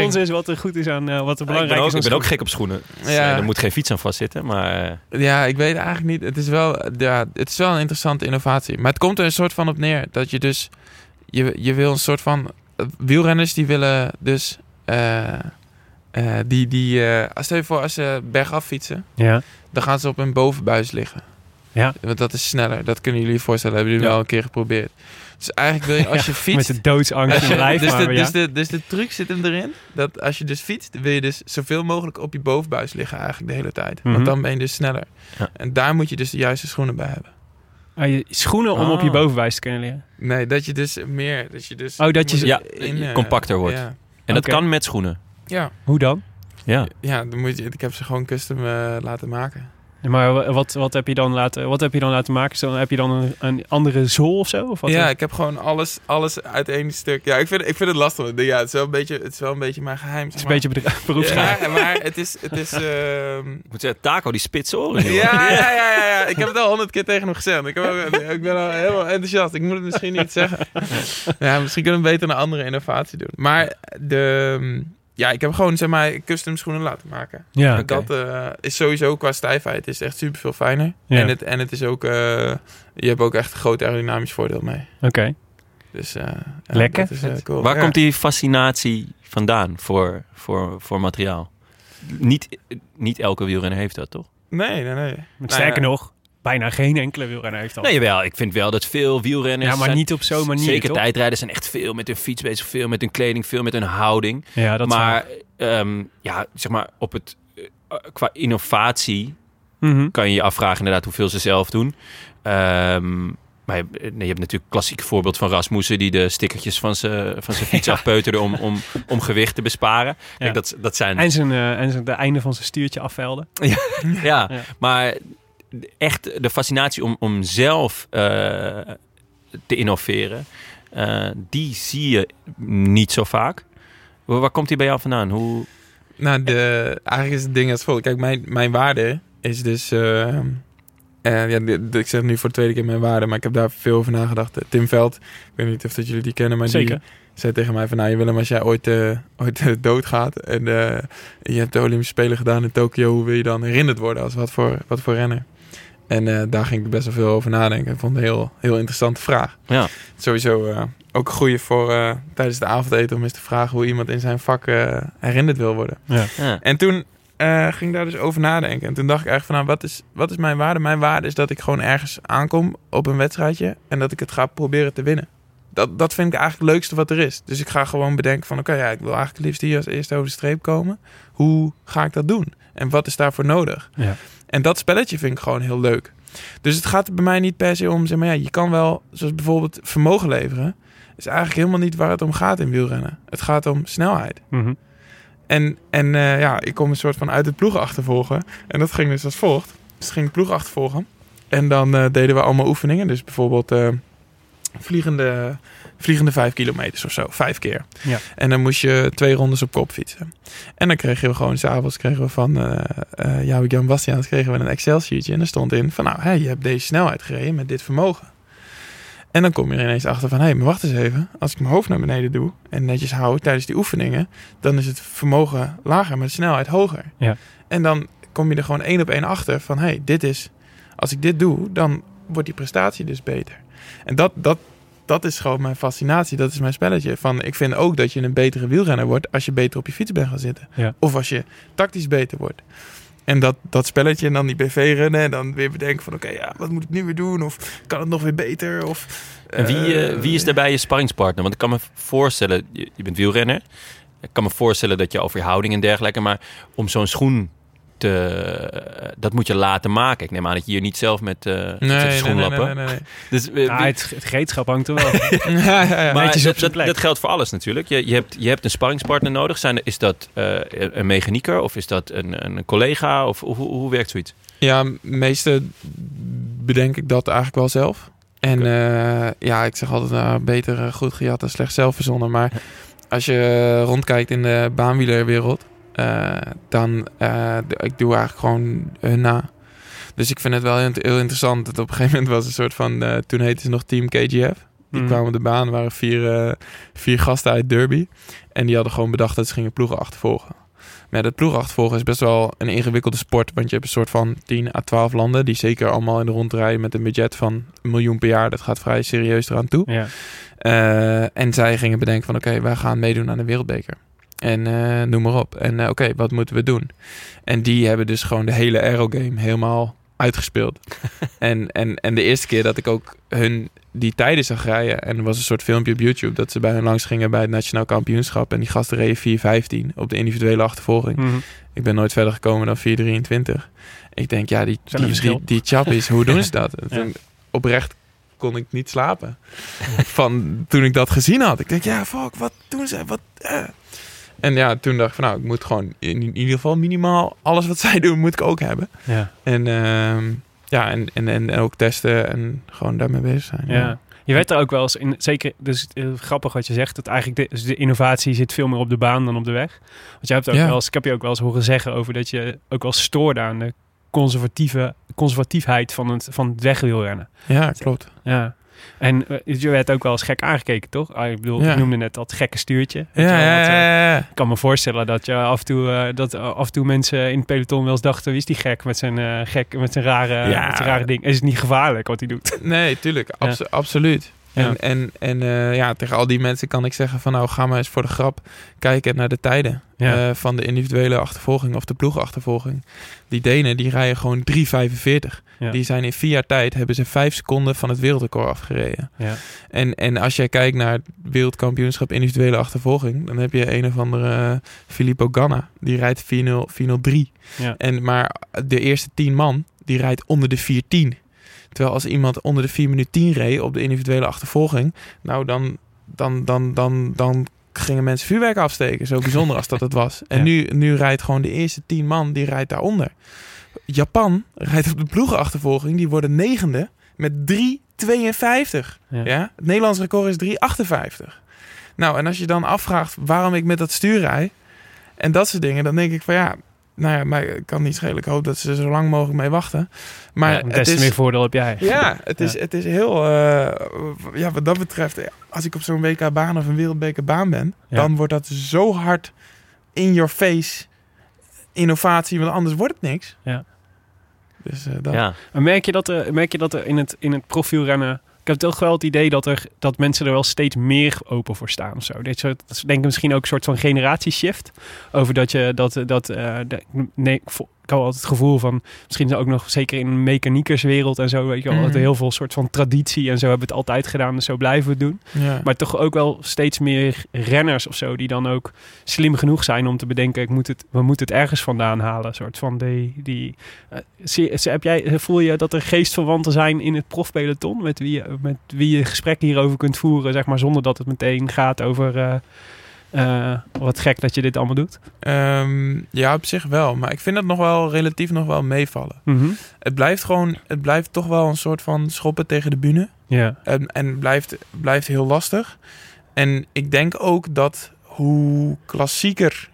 ons eens wat er goed is aan wat er belangrijk is. Ik ben ook gek op schoenen. Dus, er moet geen fiets aan vastzitten, maar... Ja, ik weet eigenlijk niet. Het is wel een interessante innovatie. Maar het komt er een soort van op neer. Dat je dus... Je wil een soort van... Wielrenners die willen dus... stel je voor, als ze bergaf fietsen, dan gaan ze op hun bovenbuis liggen. Ja. Want dat is sneller. Dat kunnen jullie je voorstellen. Hebben jullie wel een keer geprobeerd. Dus eigenlijk wil je, als je fietst... Met de doodsangst in je lijf. Dus de truc zit hem erin. Dat als je dus fietst, wil je dus zoveel mogelijk op je bovenbuis liggen eigenlijk de hele tijd. Mm-hmm. Want dan ben je dus sneller. Ja. En daar moet je dus de juiste schoenen bij hebben. Je schoenen om op je bovenbuis te kunnen liggen? Nee, dat je dus meer... compacter wordt. Ja. En dat kan met schoenen. Ja. Hoe dan? Ja, dan moet je, ik heb ze gewoon custom laten maken. Maar wat heb je dan laten maken? Dus dan heb je dan een andere zool of zo? Of wat ik heb gewoon alles uit één stuk. Ja, ik vind het lastig. Ja, het is wel een beetje mijn geheim. Het is maar. Een beetje beroepsgeheim. Ja, maar het is moet zeggen, Taco die spitse oren. Ja. Ik heb het al 100 keer tegen hem gezegd. Ik ben al helemaal enthousiast. Ik moet het misschien niet zeggen. Ja, misschien kunnen we beter een andere innovatie doen. Maar ja, ik heb gewoon, zeg maar, custom schoenen laten maken. Ja, okay. Dat is sowieso qua stijfheid is echt super veel fijner. Ja. En het is ook... je hebt ook echt een groot aerodynamisch voordeel mee. Oké. Okay. Dus, lekker. Dat is, cool. Waar komt die fascinatie vandaan voor materiaal? Niet elke wielrenner heeft dat, toch? Nee. Sterker nog... Bijna geen enkele wielrenner heeft al. Nee, jawel. Ik vind wel dat veel wielrenners... Ja, maar niet op zo'n manier, zeker toch? Tijdrijders zijn echt veel met hun fiets bezig. Veel met hun kleding, veel met hun houding. Ja, dat maar, zeg maar, op het... qua innovatie... Mm-hmm. Kan je je afvragen inderdaad hoeveel ze zelf doen. Maar je hebt natuurlijk klassiek voorbeeld van Rasmussen... die de stickertjes van zijn fiets afpeuterde om gewicht te besparen. Ja. Kijk, dat zijn... En de einde van zijn stuurtje afvelde. Ja, maar... Echt de fascinatie om zelf te innoveren, die zie je niet zo vaak. Waar komt die bij jou vandaan? Hoe... Nou, eigenlijk is het ding als volgt. Kijk, mijn waarde is dus... ik zeg nu voor de tweede keer mijn waarde, maar ik heb daar veel over nagedacht. Tim Veld, ik weet niet of dat jullie die kennen, maar zeker. Die zei tegen mij van... Nou, Willem, als jij ooit doodgaat en je hebt de Olympische Spelen gedaan in Tokio... Hoe wil je dan herinnerd worden als wat voor renner? En daar ging ik best wel veel over nadenken. Ik vond het een heel interessante vraag. Ja. Sowieso ook een goede voor tijdens de avondeten... om eens te vragen hoe iemand in zijn vak herinnerd wil worden. Ja. En toen ging ik daar dus over nadenken. En toen dacht ik eigenlijk van, nou, wat is mijn waarde? Mijn waarde is dat ik gewoon ergens aankom op een wedstrijdje... en dat ik het ga proberen te winnen. Dat vind ik eigenlijk het leukste wat er is. Dus ik ga gewoon bedenken van... oké, ik wil eigenlijk het liefst hier als eerste over de streep komen. Hoe ga ik dat doen? En wat is daarvoor nodig? Ja. En dat spelletje vind ik gewoon heel leuk. Dus het gaat bij mij niet per se om... je kan wel, zoals bijvoorbeeld vermogen leveren... is eigenlijk helemaal niet waar het om gaat in wielrennen. Het gaat om snelheid. Mm-hmm. En ik kom een soort van uit het ploeg achtervolgen. En dat ging dus als volgt. Dus ik ging de ploeg achtervolgen. En dan deden we allemaal oefeningen. Dus bijvoorbeeld... Vliegende 5 kilometers of zo. 5 keer. Ja. En dan moest je 2 rondes op kop fietsen. En dan kregen we gewoon... 's avonds kregen we van... Jan Bastiaans kregen we een Excel-sheetje. En daar stond in van... je hebt deze snelheid gereden met dit vermogen. En dan kom je er ineens achter van... maar wacht eens even. Als ik mijn hoofd naar beneden doe... en netjes hou tijdens die oefeningen... dan is het vermogen lager, maar de snelheid hoger. Ja. En dan kom je er gewoon 1 op 1 achter van... dit is... als ik dit doe, dan wordt die prestatie dus beter. En dat is gewoon mijn fascinatie. Dat is mijn spelletje. Ik vind ook dat je een betere wielrenner wordt... als je beter op je fiets bent gaan zitten. Ja. Of als je tactisch beter wordt. En dat spelletje en dan die BV-rennen... en dan weer bedenken van... wat moet ik nu weer doen? Of kan het nog weer beter? Of, en wie is daarbij je sparringspartner? Want ik kan me voorstellen... je bent wielrenner. Ik kan me voorstellen dat je over je houding en dergelijke... maar om zo'n schoen... dat moet je laten maken. Ik neem aan dat je hier niet zelf met schoenlappen... Nee. Dus, het gereedschap hangt er wel. Maar dat geldt voor alles natuurlijk. Je hebt een sparringspartner nodig. Is dat een mechanieker of is dat een collega? Of hoe werkt zoiets? Ja, meeste bedenk ik dat eigenlijk wel zelf. En ik zeg altijd beter goed gejat dan slecht zelf verzonnen. Maar als je rondkijkt in de baanwielerwereld... ik doe eigenlijk gewoon hun na. Dus ik vind het wel heel interessant. Dat op een gegeven moment was een soort van... toen heette ze nog Team KGF. Die kwamen op de baan, waren vier gasten uit Derby. En die hadden gewoon bedacht dat ze gingen ploegen achtervolgen. Maar dat ploegen achtervolgen is best wel een ingewikkelde sport. Want je hebt een soort van 10 à 12 landen... die zeker allemaal in de rond rijden met een budget van $1 miljoen per jaar. Dat gaat vrij serieus eraan toe. Ja. En zij gingen bedenken van... wij gaan meedoen aan de wereldbeker. En noem maar op. En wat moeten we doen? En die hebben dus gewoon de hele aerogame helemaal uitgespeeld. en de eerste keer dat ik ook hun die tijden zag rijden... en er was een soort filmpje op YouTube... dat ze bij hun langs gingen bij het Nationaal Kampioenschap... en die gasten reden 4.15 op de individuele achtervolging. Mm-hmm. Ik ben nooit verder gekomen dan 4.23. Ik denk, die chappies, hoe doen ze dat? Ja. Oprecht kon ik niet slapen. Van toen ik dat gezien had. Ik denk, wat doen ze? Wat... En toen dacht ik van ik moet gewoon in ieder geval minimaal alles wat zij doen, moet ik ook hebben. Ja. En ook testen en gewoon daarmee bezig zijn. Ja. Ja. Je werd er ook wel eens in, zeker, dus grappig wat je zegt, dat eigenlijk de innovatie zit veel meer op de baan dan op de weg. Want jij hebt ook wel eens, ik heb je ook wel eens horen zeggen over dat je ook wel stoorde aan de conservatiefheid van het wegwielrennen. Ja, klopt. Ja. En je werd ook wel eens gek aangekeken, toch? Ik bedoel, je noemde net dat gekke stuurtje. Ja. Ik kan me voorstellen dat je af en toe mensen in het peloton wel eens dachten... wie is die gek met zijn rare ding? Is het niet gevaarlijk wat hij doet? Nee, tuurlijk. Absoluut. Ja. En tegen al die mensen kan ik zeggen van... ga maar eens voor de grap kijken naar de tijden van de individuele achtervolging of de ploegachtervolging. Die Denen, die rijden gewoon 3:45. Ja. Die zijn in 4 jaar tijd, hebben ze 5 seconden van het wereldrecord afgereden. Ja. En als jij kijkt naar het wereldkampioenschap individuele achtervolging... dan heb je een of andere Filippo Ganna, die rijdt 4:03. Ja. Maar de eerste 10 man, die rijdt onder de 4:10. Terwijl als iemand onder de 4:10 reed op de individuele achtervolging... nou, dan gingen mensen vuurwerk afsteken. Zo bijzonder als dat het was. En nu rijdt gewoon de eerste 10 man, die rijdt daaronder. Japan rijdt op de ploegenachtervolging. Die worden 9e met 3:52. Ja? Het Nederlands record is 3:58. Nou, en als je dan afvraagt waarom ik met dat stuur rijd... en dat soort dingen, dan denk ik van maar ik kan niet schelen. Ik hoop dat ze er zo lang mogelijk mee wachten. Maar het is meer voordeel heb jij. Ja, het is heel... wat dat betreft, als ik op zo'n WK-baan of een wereldbekerbaan ben... dan wordt dat zo hard in your face innovatie, want anders wordt het niks. Ja. Dus dat... Ja. Merk je dat er in het profielrennen... Ik heb toch wel het idee dat mensen er wel steeds meer open voor staan of zo. Dat is denk ik misschien ook een soort van generatieshift. Over dat je dat... dat nee, ik had altijd het gevoel van, misschien ook nog zeker in de mechaniekerswereld en zo, weet je wel, dat er heel veel soort van traditie en zo hebben we het altijd gedaan, dus zo blijven we het doen. Ja. Maar toch ook wel steeds meer renners of zo, die dan ook slim genoeg zijn om te bedenken, we moeten het ergens vandaan halen, soort van voel je dat er geestverwanten zijn in het profpeloton, met wie je gesprek hierover kunt voeren, zeg maar, zonder dat het meteen gaat over wat gek dat je dit allemaal doet? Ja, op zich wel. Maar ik vind dat nog wel relatief nog wel meevallen. Mm-hmm. Het blijft toch wel een soort van schoppen tegen de bühne. Yeah. En blijft heel lastig. En ik denk ook dat hoe klassieker...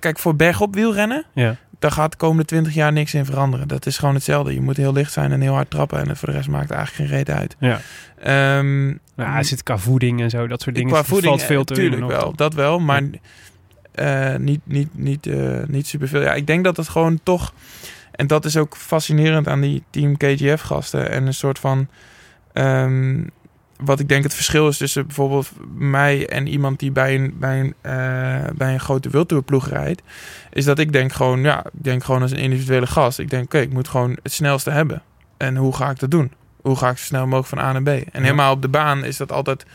Kijk, voor bergop wielrennen... Yeah. Daar gaat de komende 20 jaar niks in veranderen. Dat is gewoon hetzelfde. Je moet heel licht zijn en heel hard trappen. En voor de rest maakt het eigenlijk geen reet uit. Ja. Er zit qua voeding en zo. Dat soort dingen. Qua voeding valt veel te doen. Natuurlijk wel. Dat wel. Maar niet superveel. Ja, ik denk dat het gewoon toch... En dat is ook fascinerend aan die Team KGF gasten. En een soort van... wat ik denk het verschil is tussen bijvoorbeeld mij en iemand die bij een grote World Tour ploeg rijdt, is dat ik denk gewoon als een individuele gast. Ik denk, oké, ik moet gewoon het snelste hebben. En hoe ga ik dat doen? Hoe ga ik zo snel mogelijk van A naar B? En helemaal op de baan is dat altijd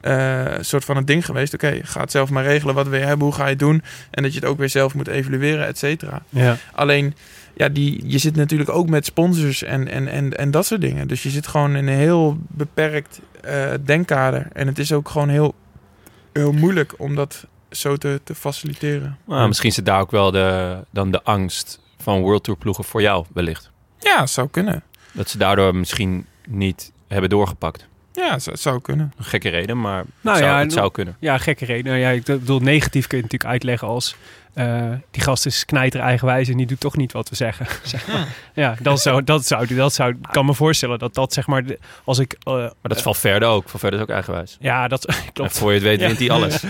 een soort van een ding geweest. Oké, ga het zelf maar regelen. Wat wil je hebben? Hoe ga je het doen? En dat je het ook weer zelf moet evalueren, et cetera. Ja. Alleen... Ja, je zit natuurlijk ook met sponsors en dat soort dingen. Dus je zit gewoon in een heel beperkt denkkader. En het is ook gewoon heel, heel moeilijk om dat zo te faciliteren. Nou, misschien zit daar ook wel de angst van World Tour ploegen voor jou wellicht. Ja, zou kunnen. Dat ze daardoor misschien niet hebben doorgepakt. Ja, het zou kunnen. Een gekke reden, maar zou kunnen. Ja, gekke reden. Nou, ja, ik bedoel, negatief kun je natuurlijk uitleggen als... die gast is knijter eigenwijs en die doet toch niet wat we zeggen. Zeg maar. Ja, dat zou kan me voorstellen dat zeg maar als ik. Maar dat is Valverde ook. Valverde is ook eigenwijs. Ja, dat klopt. En voor je het weet wint hij alles.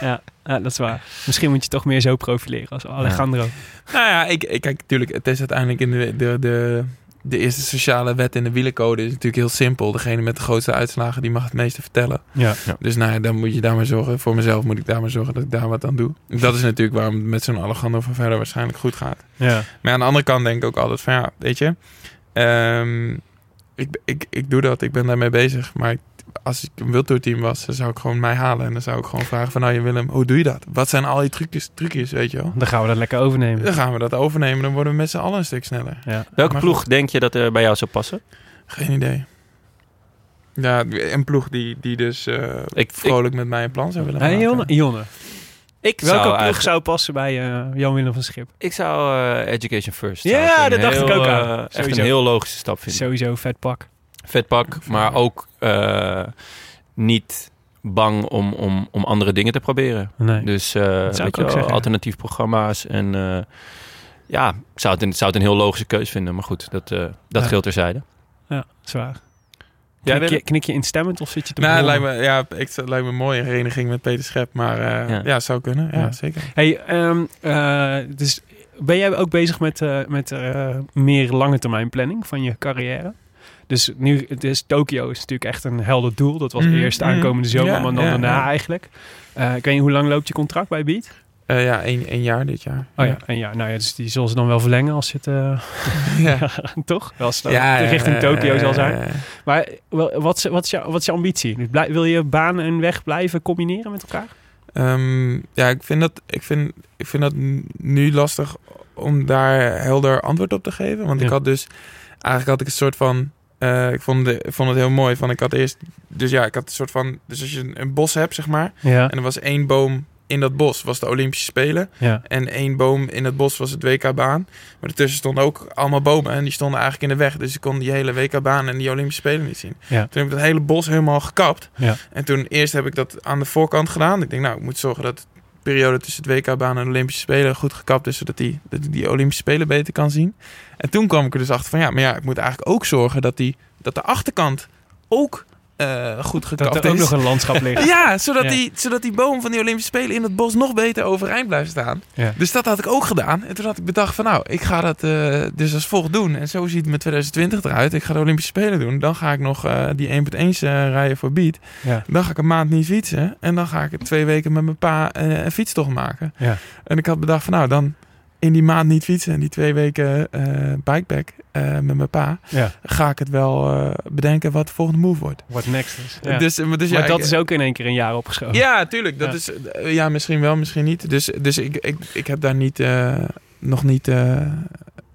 Ja, dat is waar. Misschien moet je toch meer zo profileren als Alejandro. Ja. Nou ja, ik kijk natuurlijk. Het is uiteindelijk in de eerste sociale wet in de wielencode is natuurlijk heel simpel. Degene met de grootste uitslagen, die mag het meeste vertellen. Ja. Dus nou ja, dan moet je daar maar zorgen. Voor mezelf moet ik daar maar zorgen dat ik daar wat aan doe. Dat is natuurlijk waarom het met zo'n Alejandro van verder waarschijnlijk goed gaat. Ja. Maar aan de andere kant denk ik ook altijd van ja, weet je... ik doe dat, ik ben daarmee bezig. Maar als ik een World Tour team was, dan zou ik gewoon mij halen. En dan zou ik gewoon vragen van, nou Jan-Willem, hoe doe je dat? Wat zijn al die trucjes, weet je wel? Dan gaan we dat lekker overnemen. Dan worden we met z'n allen een stuk sneller. Ja. Welke ploeg denk je dat er bij jou zou passen? Geen idee. Ja, een ploeg die dus vrolijk met mij een plan zou willen maken. Jonne. Welke ploeg zou passen bij Jan-Willem van Schip? Ik zou Education First. Ja, dat dacht ik ook aan. Echt een heel logische stap vind ik. Sowieso vet pak. Maar ook niet bang om andere dingen te proberen. Nee, dus alternatief programma's. En ik zou het een heel logische keus vinden. Maar goed, dat geldt terzijde. Ja, zwaar. Knik je instemmend of zit je te bedoelen? Nou, lijkt me een mooie hereniging met Peter Schep. Maar zou kunnen. Ja, zeker. Hey, dus ben jij ook bezig met meer lange termijn planning van je carrière? Dus nu, Tokio is natuurlijk echt een helder doel. Dat was eerst aankomende zomer, maar dan daarna eigenlijk. Ik weet niet, hoe lang loopt je contract bij Beat? Één jaar dit jaar. Oh ja, 1 jaar. Nou ja, dus die zullen ze dan wel verlengen als het... Toch? Wel snel. Ja, richting Tokio zal zijn. Maar wat is je ambitie? Wil je baan en weg blijven combineren met elkaar? Ik vind dat nu lastig om daar helder antwoord op te geven. Want ik had dus... Eigenlijk had ik een soort van... Ik vond het heel mooi. Ik had eerst... ik had een soort van... Dus als je een bos hebt, zeg maar. Ja. En er was 1 boom in dat bos. Was de Olympische Spelen. Ja. En 1 boom in dat bos was het WK-baan. Maar ertussen stonden ook allemaal bomen. En die stonden eigenlijk in de weg. Dus ik kon die hele WK-baan en die Olympische Spelen niet zien. Ja. Toen heb ik dat hele bos helemaal gekapt. Ja. En toen eerst heb ik dat aan de voorkant gedaan. Ik denk, nou, ik moet zorgen dat... periode tussen het WK-baan en de Olympische Spelen goed gekapt is, zodat hij die Olympische Spelen beter kan zien. En toen kwam ik er dus achter van ik moet eigenlijk ook zorgen dat de achterkant ook goed gekapt is. Dat er ook nog een landschap ligt. Ja, zodat die boom van die Olympische Spelen in het bos nog beter overeind blijft staan. Ja. Dus dat had ik ook gedaan. En toen had ik bedacht van ik ga dat dus als volgt doen. En zo ziet mijn 2020 eruit. Ik ga de Olympische Spelen doen. Dan ga ik nog die 1.1 rijden voor Beat. Ja. Dan ga ik een maand niet fietsen. En dan ga ik 2 weken met mijn pa een fietstocht maken. Ja. En ik had bedacht van dan... in die maand niet fietsen en die 2 weken bikepack met mijn pa... Ja. Ga ik het wel bedenken wat de volgende move wordt. What next is. Ja. Maar dat is ook in 1 keer een jaar opgeschoven. Ja, tuurlijk. Dat is, misschien wel, misschien niet. Dus ik heb daar niet, nog niet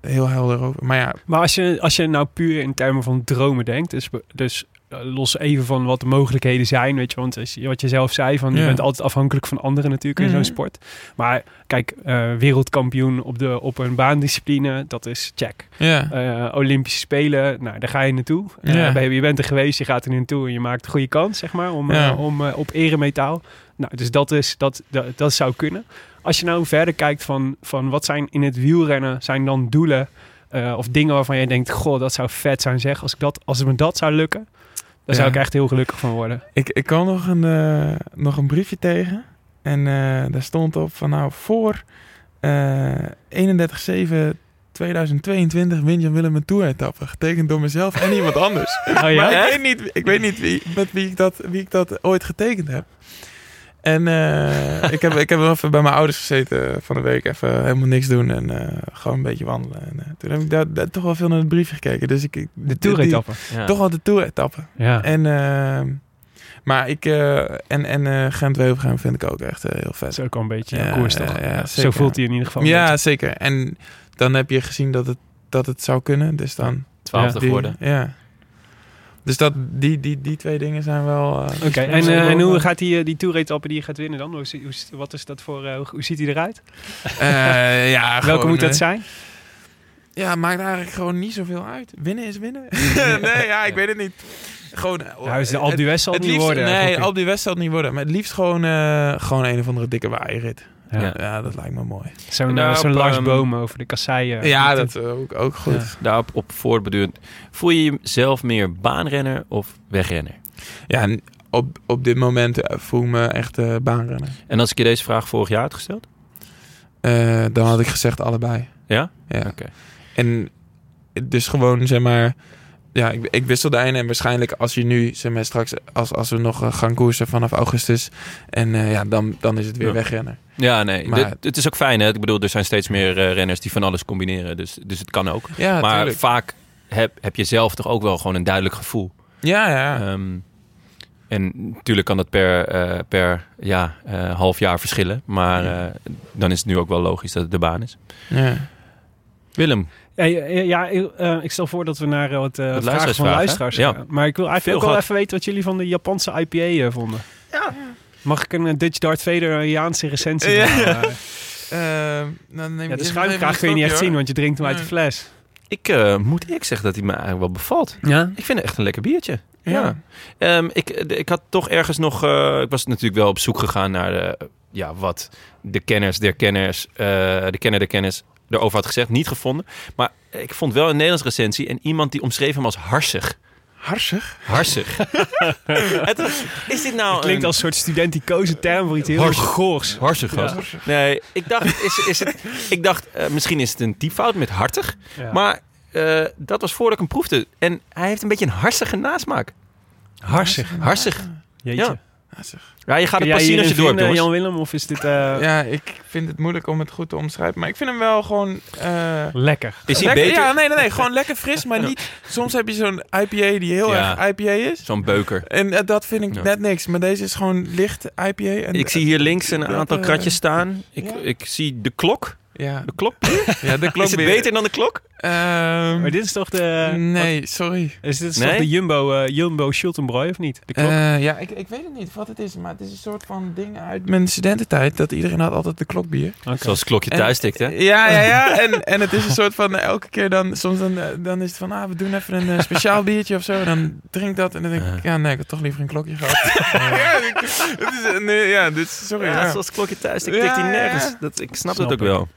heel helder over. Maar ja. Maar als je nou puur in termen van dromen denkt... Dus los even van wat de mogelijkheden zijn, weet je, want wat je zelf zei, van je bent altijd afhankelijk van anderen natuurlijk in zo'n sport. Maar kijk, wereldkampioen op een baandiscipline, dat is check. Yeah. Olympische Spelen, nou, daar ga je naartoe. Je bent er geweest, je gaat er naartoe en je maakt een goede kans, zeg maar, om op eremetaal. Nou, dus dat zou kunnen. Als je nou verder kijkt van wat zijn in het wielrennen, zijn dan doelen of dingen waarvan jij denkt, goh, dat zou vet zijn, zeg. Als het me dat zou lukken. Daar zou ik echt heel gelukkig van worden. Ik kwam nog een briefje tegen. En daar stond op van voor 31/7/2022 wint Jan-Willem een tour-etappe. Getekend door mezelf en iemand anders. Oh, ja? Maar ik weet niet met wie ik dat ooit getekend heb. En ik heb even bij mijn ouders gezeten van de week. Even helemaal niks doen en gewoon een beetje wandelen. En, toen heb ik daar toch wel veel naar het briefje gekeken. Dus de toeretappen. Ja. Toch wel de toeretappen. Ja. En, maar Gent-Wevelgem vind ik ook echt heel vet. Zo kan een beetje een koers toch? Ja, zo voelt hij in ieder geval. Ja, zeker. En dan heb je gezien dat het zou kunnen. Dus dan 12e geworden. Ja. Dus die 2 dingen zijn wel... Oké, en hoe gaat die toeretappe die je gaat winnen dan? Wat is dat voor... hoe ziet hij eruit? Welke gewoon, moet dat zijn? Ja, maakt eigenlijk gewoon niet zoveel uit. Winnen is winnen. Ik weet het niet. Gewoon... de Alpe d'Huez zal het niet worden. Nee, de Alpe d'Huez zal het niet worden. Maar het liefst gewoon een of andere dikke waaierrit. Ja, dat lijkt me mooi. Zo'n Lars Boom over de kasseien. Ja, dat ook goed. Ja. Daarop voortbedurend. Voel je jezelf meer baanrenner of wegrenner? Ja, op dit moment voel ik me echt baanrenner. En als ik je deze vraag vorig jaar had gesteld? Dan had ik gezegd allebei. Ja? Ja. Okay. En dus gewoon, zeg maar... Ja, ik wisselde een en waarschijnlijk als je nu, zeg maar, straks, als we nog gaan koersen vanaf augustus en dan is het weer wegrennen. Ja, nee, maar het is ook fijn, hè? Ik bedoel, er zijn steeds meer renners die van alles combineren, dus het kan ook. Ja, maar tuurlijk. Vaak heb je zelf toch ook wel gewoon een duidelijk gevoel. Ja. En natuurlijk kan dat per half jaar verschillen, maar dan is het nu ook wel logisch dat het de baan is. Ja. Willem. Ik stel voor dat we naar wat vragen van luisteraars gaan. Ja. Maar ik wil eigenlijk wel even weten wat jullie van de Japanse IPA vonden. Ja. Mag ik een Dutch Darth Vader Jaanse recensie? De schuimkraag kun je niet echt zien, want je drinkt hem uit de fles. Ik moet eerlijk zeggen dat hij me eigenlijk wel bevalt. Ja? Ik vind het echt een lekker biertje. Ja. Ja. Ik had toch ergens nog... ik was natuurlijk wel op zoek gegaan naar wat de kenners der kenners... de kenner der kennis... erover had gezegd, niet gevonden. Maar ik vond wel een Nederlands recensie... en iemand die omschreef hem als harsig. Harsig? Harsig. Is dit nou... Het klinkt als een soort studentikoze term voor iets heel goors. Harsig. Ja. Nee, ik dacht... misschien is het een typfout met hartig. Ja. Maar dat was voordat ik hem proefde. En hij heeft een beetje een harsige nasmaak. Harsig. Jeetje. Ja. Ja, je gaat het pas zien als je dorp, jongens. Jan-Willem, of is dit... Ja, ik vind het moeilijk om het goed te omschrijven. Maar ik vind hem wel gewoon... lekker. Is hij beter? Ja, nee. Gewoon lekker fris, maar niet... Soms heb je zo'n IPA die heel erg IPA is. Zo'n beuker. En dat vind ik net niks. Maar deze is gewoon licht IPA. En ik zie hier links een aantal kratjes staan. Ik zie de klok. Ja. De klok? Ja, de klok. Is het beter dan de klok? Maar dit is toch de... Nee, sorry. Dit is toch de Jumbo Schultenbräu, of niet? De klok? Ik weet het niet wat het is. Maar het is een soort van ding uit mijn studententijd. Dat iedereen had altijd de klokbier. Okay. Zoals het klokje thuis tikt, hè? Ja. En het is een soort van elke keer dan... Soms dan is het van, we doen even een speciaal biertje of zo. En dan drink dat. En dan denk ik, nee, ik had toch liever een klokje gehad. Sorry. Zoals het klokje thuis tikt, tikt hij nergens. Ik snap dat ook wel.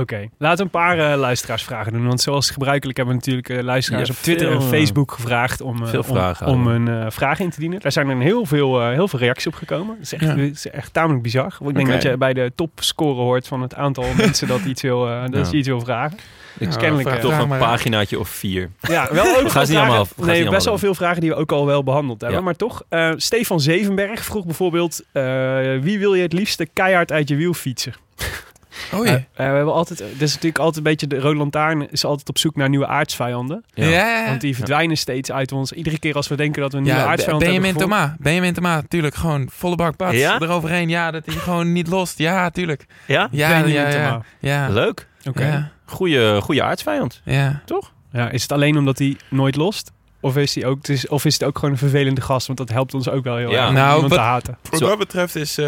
Oké. Laten we een paar luisteraarsvragen doen. Want zoals gebruikelijk hebben we natuurlijk luisteraars op Twitter en Facebook gevraagd om hun vragen in te dienen. Daar zijn er heel veel reacties op gekomen. Dat is echt tamelijk bizar. Want ik denk dat je bij de topscore hoort van het aantal mensen dat iets wil, dat je iets wil vragen. Ik ken toch een paginaatje of 4. Ja, wel ook vragen. Niet allemaal af. Nee, best wel veel vragen die we ook al wel behandeld hebben. Ja. Maar toch, Stefan Zevenberg vroeg bijvoorbeeld... wie wil je het liefste keihard uit je wiel fietsen? Oh ja. We hebben altijd... Dat is natuurlijk altijd een beetje... De Rode Lantaarn is altijd op zoek naar nieuwe aardsvijanden. Ja. Want die verdwijnen steeds uit ons. Iedere keer als we denken dat we een nieuwe aardsvijand hebben gevonden. Benjamin Thomas, tuurlijk. Gewoon volle bak pas eroverheen. Ja, dat hij gewoon niet lost. Ja, tuurlijk. Ja. Leuk. Oké. Ja. Goeie aardsvijand. Ja. Toch? Ja, is het alleen omdat hij nooit lost? Of is het ook gewoon een vervelende gast? Want dat helpt ons ook wel heel erg om te haten. Wat dat betreft is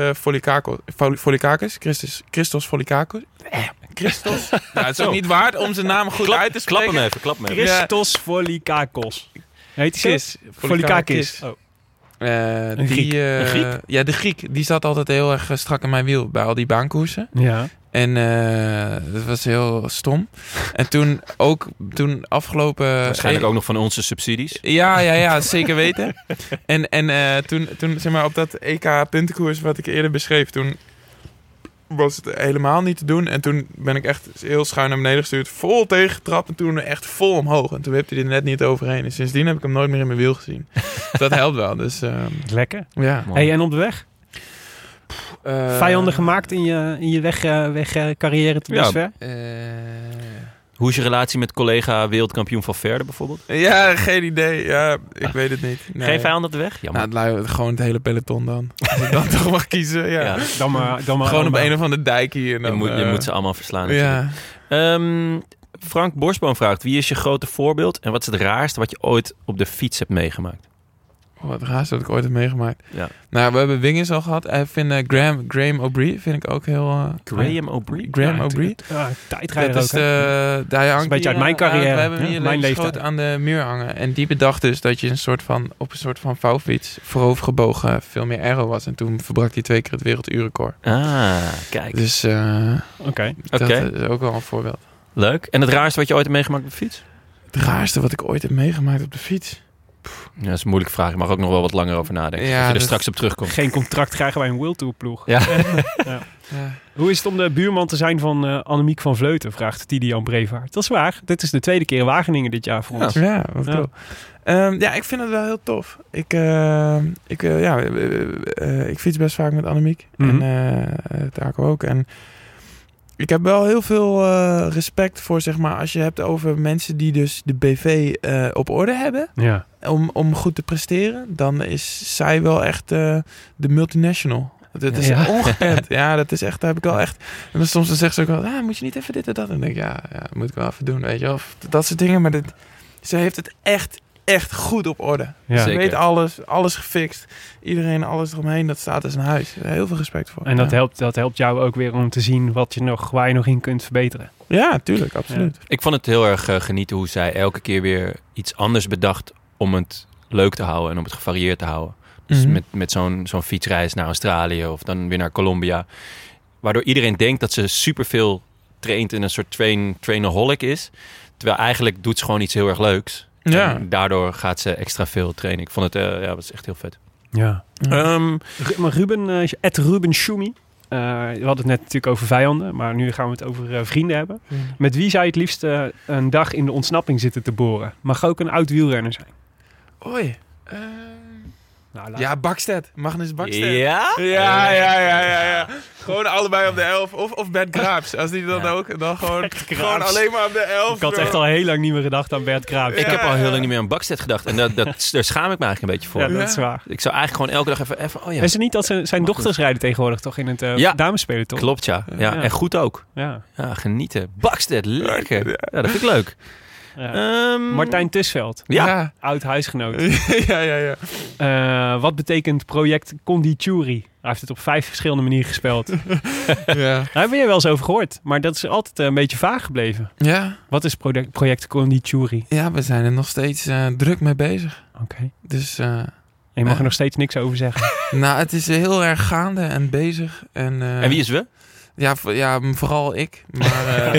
Volikakis, Christos Volikakis. Christos? Het is ook niet waard om zijn naam goed uit te spreken. Klap hem even. Christos Volikakis. Heet hij zo? Volikakis. Oh. Een Griek? Ja, de Griek. Die zat altijd heel erg strak in mijn wiel bij al die baankoersen. Ja. En dat was heel stom. En toen afgelopen... Waarschijnlijk ook nog van onze subsidies. Ja, zeker weten. En toen zeg maar, op dat EK-puntenkoers wat ik eerder beschreef... Toen was het helemaal niet te doen. En toen ben ik echt heel schuin naar beneden gestuurd. Vol tegengetrapt en toen echt vol omhoog. En toen wipte hij er net niet overheen. En sindsdien heb ik hem nooit meer in mijn wiel gezien. Dat helpt wel. Dus, lekker. Ja. Hey, en op de weg? Vijanden gemaakt in je wegcarrière tot dusver? Hoe is je relatie met collega wereldkampioen Valverde bijvoorbeeld? Ja, geen idee. Ja, ik weet het niet. Nee. Geen vijand op de weg? Jammer. Nou, gewoon het hele peloton dan. Als ik dan toch mag kiezen. Ja. Dan maar gewoon allemaal. Op een of andere dijk hier. En dan, je moet ze allemaal verslaan. Ja. Frank Borsboom vraagt, wie is je grote voorbeeld? En wat is het raarste wat je ooit op de fiets hebt meegemaakt? Wat raarste dat ik ooit heb meegemaakt. Ja. Nou, we hebben Wiggins al gehad. Ik vind Graham O'Brie vind ik ook heel... Graham O'Brie? Graham O'Brie. Ja, tijdrijder ook. Dat is een beetje uit mijn carrière. We hebben hier mijn leeftijd aan de muur hangen. En die bedacht dus dat je op een soort van vouwfiets voorovergebogen veel meer aero was. En toen verbrak hij 2 keer het werelduurrecord. Ah, kijk. Dus dat is ook wel een voorbeeld. Leuk. En het raarste wat je ooit hebt meegemaakt op de fiets? Het raarste wat ik ooit heb meegemaakt op de fiets? Ja, dat is een moeilijke vraag. Je mag ook nog wel wat langer over nadenken. Ja, als je er straks op terugkomt. Geen contract krijgen wij een World Tour ploeg. Ja. Ja. Hoe is het om de buurman te zijn van Annemiek van Vleuten? Vraagt Tidian Brevaart. Dat is waar. Dit is de tweede keer in Wageningen dit jaar voor ons. Ja, wat cool. Ja, ik vind het wel heel tof. Ik fiets best vaak met Annemiek. Mm-hmm. En Taco ook. En ik heb wel heel veel respect voor, zeg maar, als je hebt over mensen die dus de BV op orde hebben. Ja. Om goed te presteren, dan is zij wel echt de multinational. Dat is ongekend. Ja, dat is echt, daar heb ik wel echt... En dan soms dan zegt ze ook wel, moet je niet even dit en dat? En dan denk ik, dat moet ik wel even doen, weet je wel. Of dat soort dingen, maar ze heeft het echt goed op orde. Ja. Ze weet alles gefixt. Iedereen, alles eromheen, dat staat als een huis. Heel veel respect voor. En dat helpt jou ook weer om te zien waar je nog in kunt verbeteren. Ja, tuurlijk, absoluut. Ja. Ik vond het heel erg genieten hoe zij elke keer weer iets anders bedacht om het leuk te houden en om het gevarieerd te houden. Dus met zo'n fietsreis naar Australië of dan weer naar Colombia. Waardoor iedereen denkt dat ze superveel traint en een soort trainaholic is. Terwijl eigenlijk doet ze gewoon iets heel erg leuks. Ja. En daardoor gaat ze extra veel trainen. Ik vond het dat is echt heel vet. Ja. Ruben Schumi. We hadden het net natuurlijk over vijanden, maar nu gaan we het over vrienden hebben. Ja. Met wie zou je het liefst een dag in de ontsnapping zitten te boren? Mag ook een oud wielrenner zijn. Oei. Bakstedt. Magnus Bakstedt. Ja? Ja. Gewoon allebei op de 11. Of Bert Graaps. Als die dan ook. Dan gewoon alleen maar op de 11. Ik had echt al heel lang niet meer gedacht aan Bert Graaps. Ja, ik heb al heel lang niet meer aan Bakstedt gedacht. En daar schaam ik me eigenlijk een beetje voor. Ja, dat is waar. Ik zou eigenlijk gewoon elke dag even... Oh ja. Is het niet dat zijn dochters rijden tegenwoordig toch in het damesspelen toch? Klopt, ja. En goed ook. Ja genieten. Bakstedt, lekker. Ja, dat vind ik leuk. Ja. Martijn Tussveld. Ja. Oud huisgenoot. Ja. Wat betekent project Condituri? Hij heeft het op 5 verschillende manieren gespeeld. Daar heb je wel eens over gehoord. Maar dat is altijd een beetje vaag gebleven. Ja. Wat is project Condituri? Ja, we zijn er nog steeds druk mee bezig. Oké. Dus... En je mag er nog steeds niks over zeggen. Nou, het is heel erg gaande en bezig. En wie is we? Ja, vooral ik. Maar,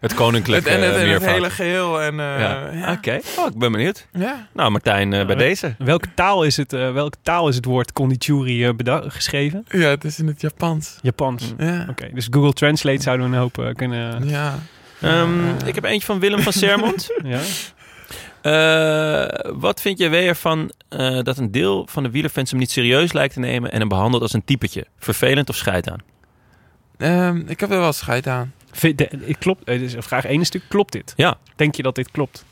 het koninklijk het hele geheel. Ja. Ja. Oké. Oh, ik ben benieuwd. Ja. Nou, Martijn, bij deze. Welke taal is het woord kondichuri geschreven? Ja, het is in het Japans. Japans. Ja. Oké, dus Google Translate zouden we een hoop kunnen... Ja. Ik heb eentje van Willem van Sermond. Ja. Wat vind jij weer van dat een deel van de wielerfans hem niet serieus lijkt te nemen en hem behandelt als een typetje? Vervelend of scheid aan? Ik heb er wel scheid aan. Klopt, dus vraag 1 stuk, klopt dit? Ja. Denk je dat dit klopt?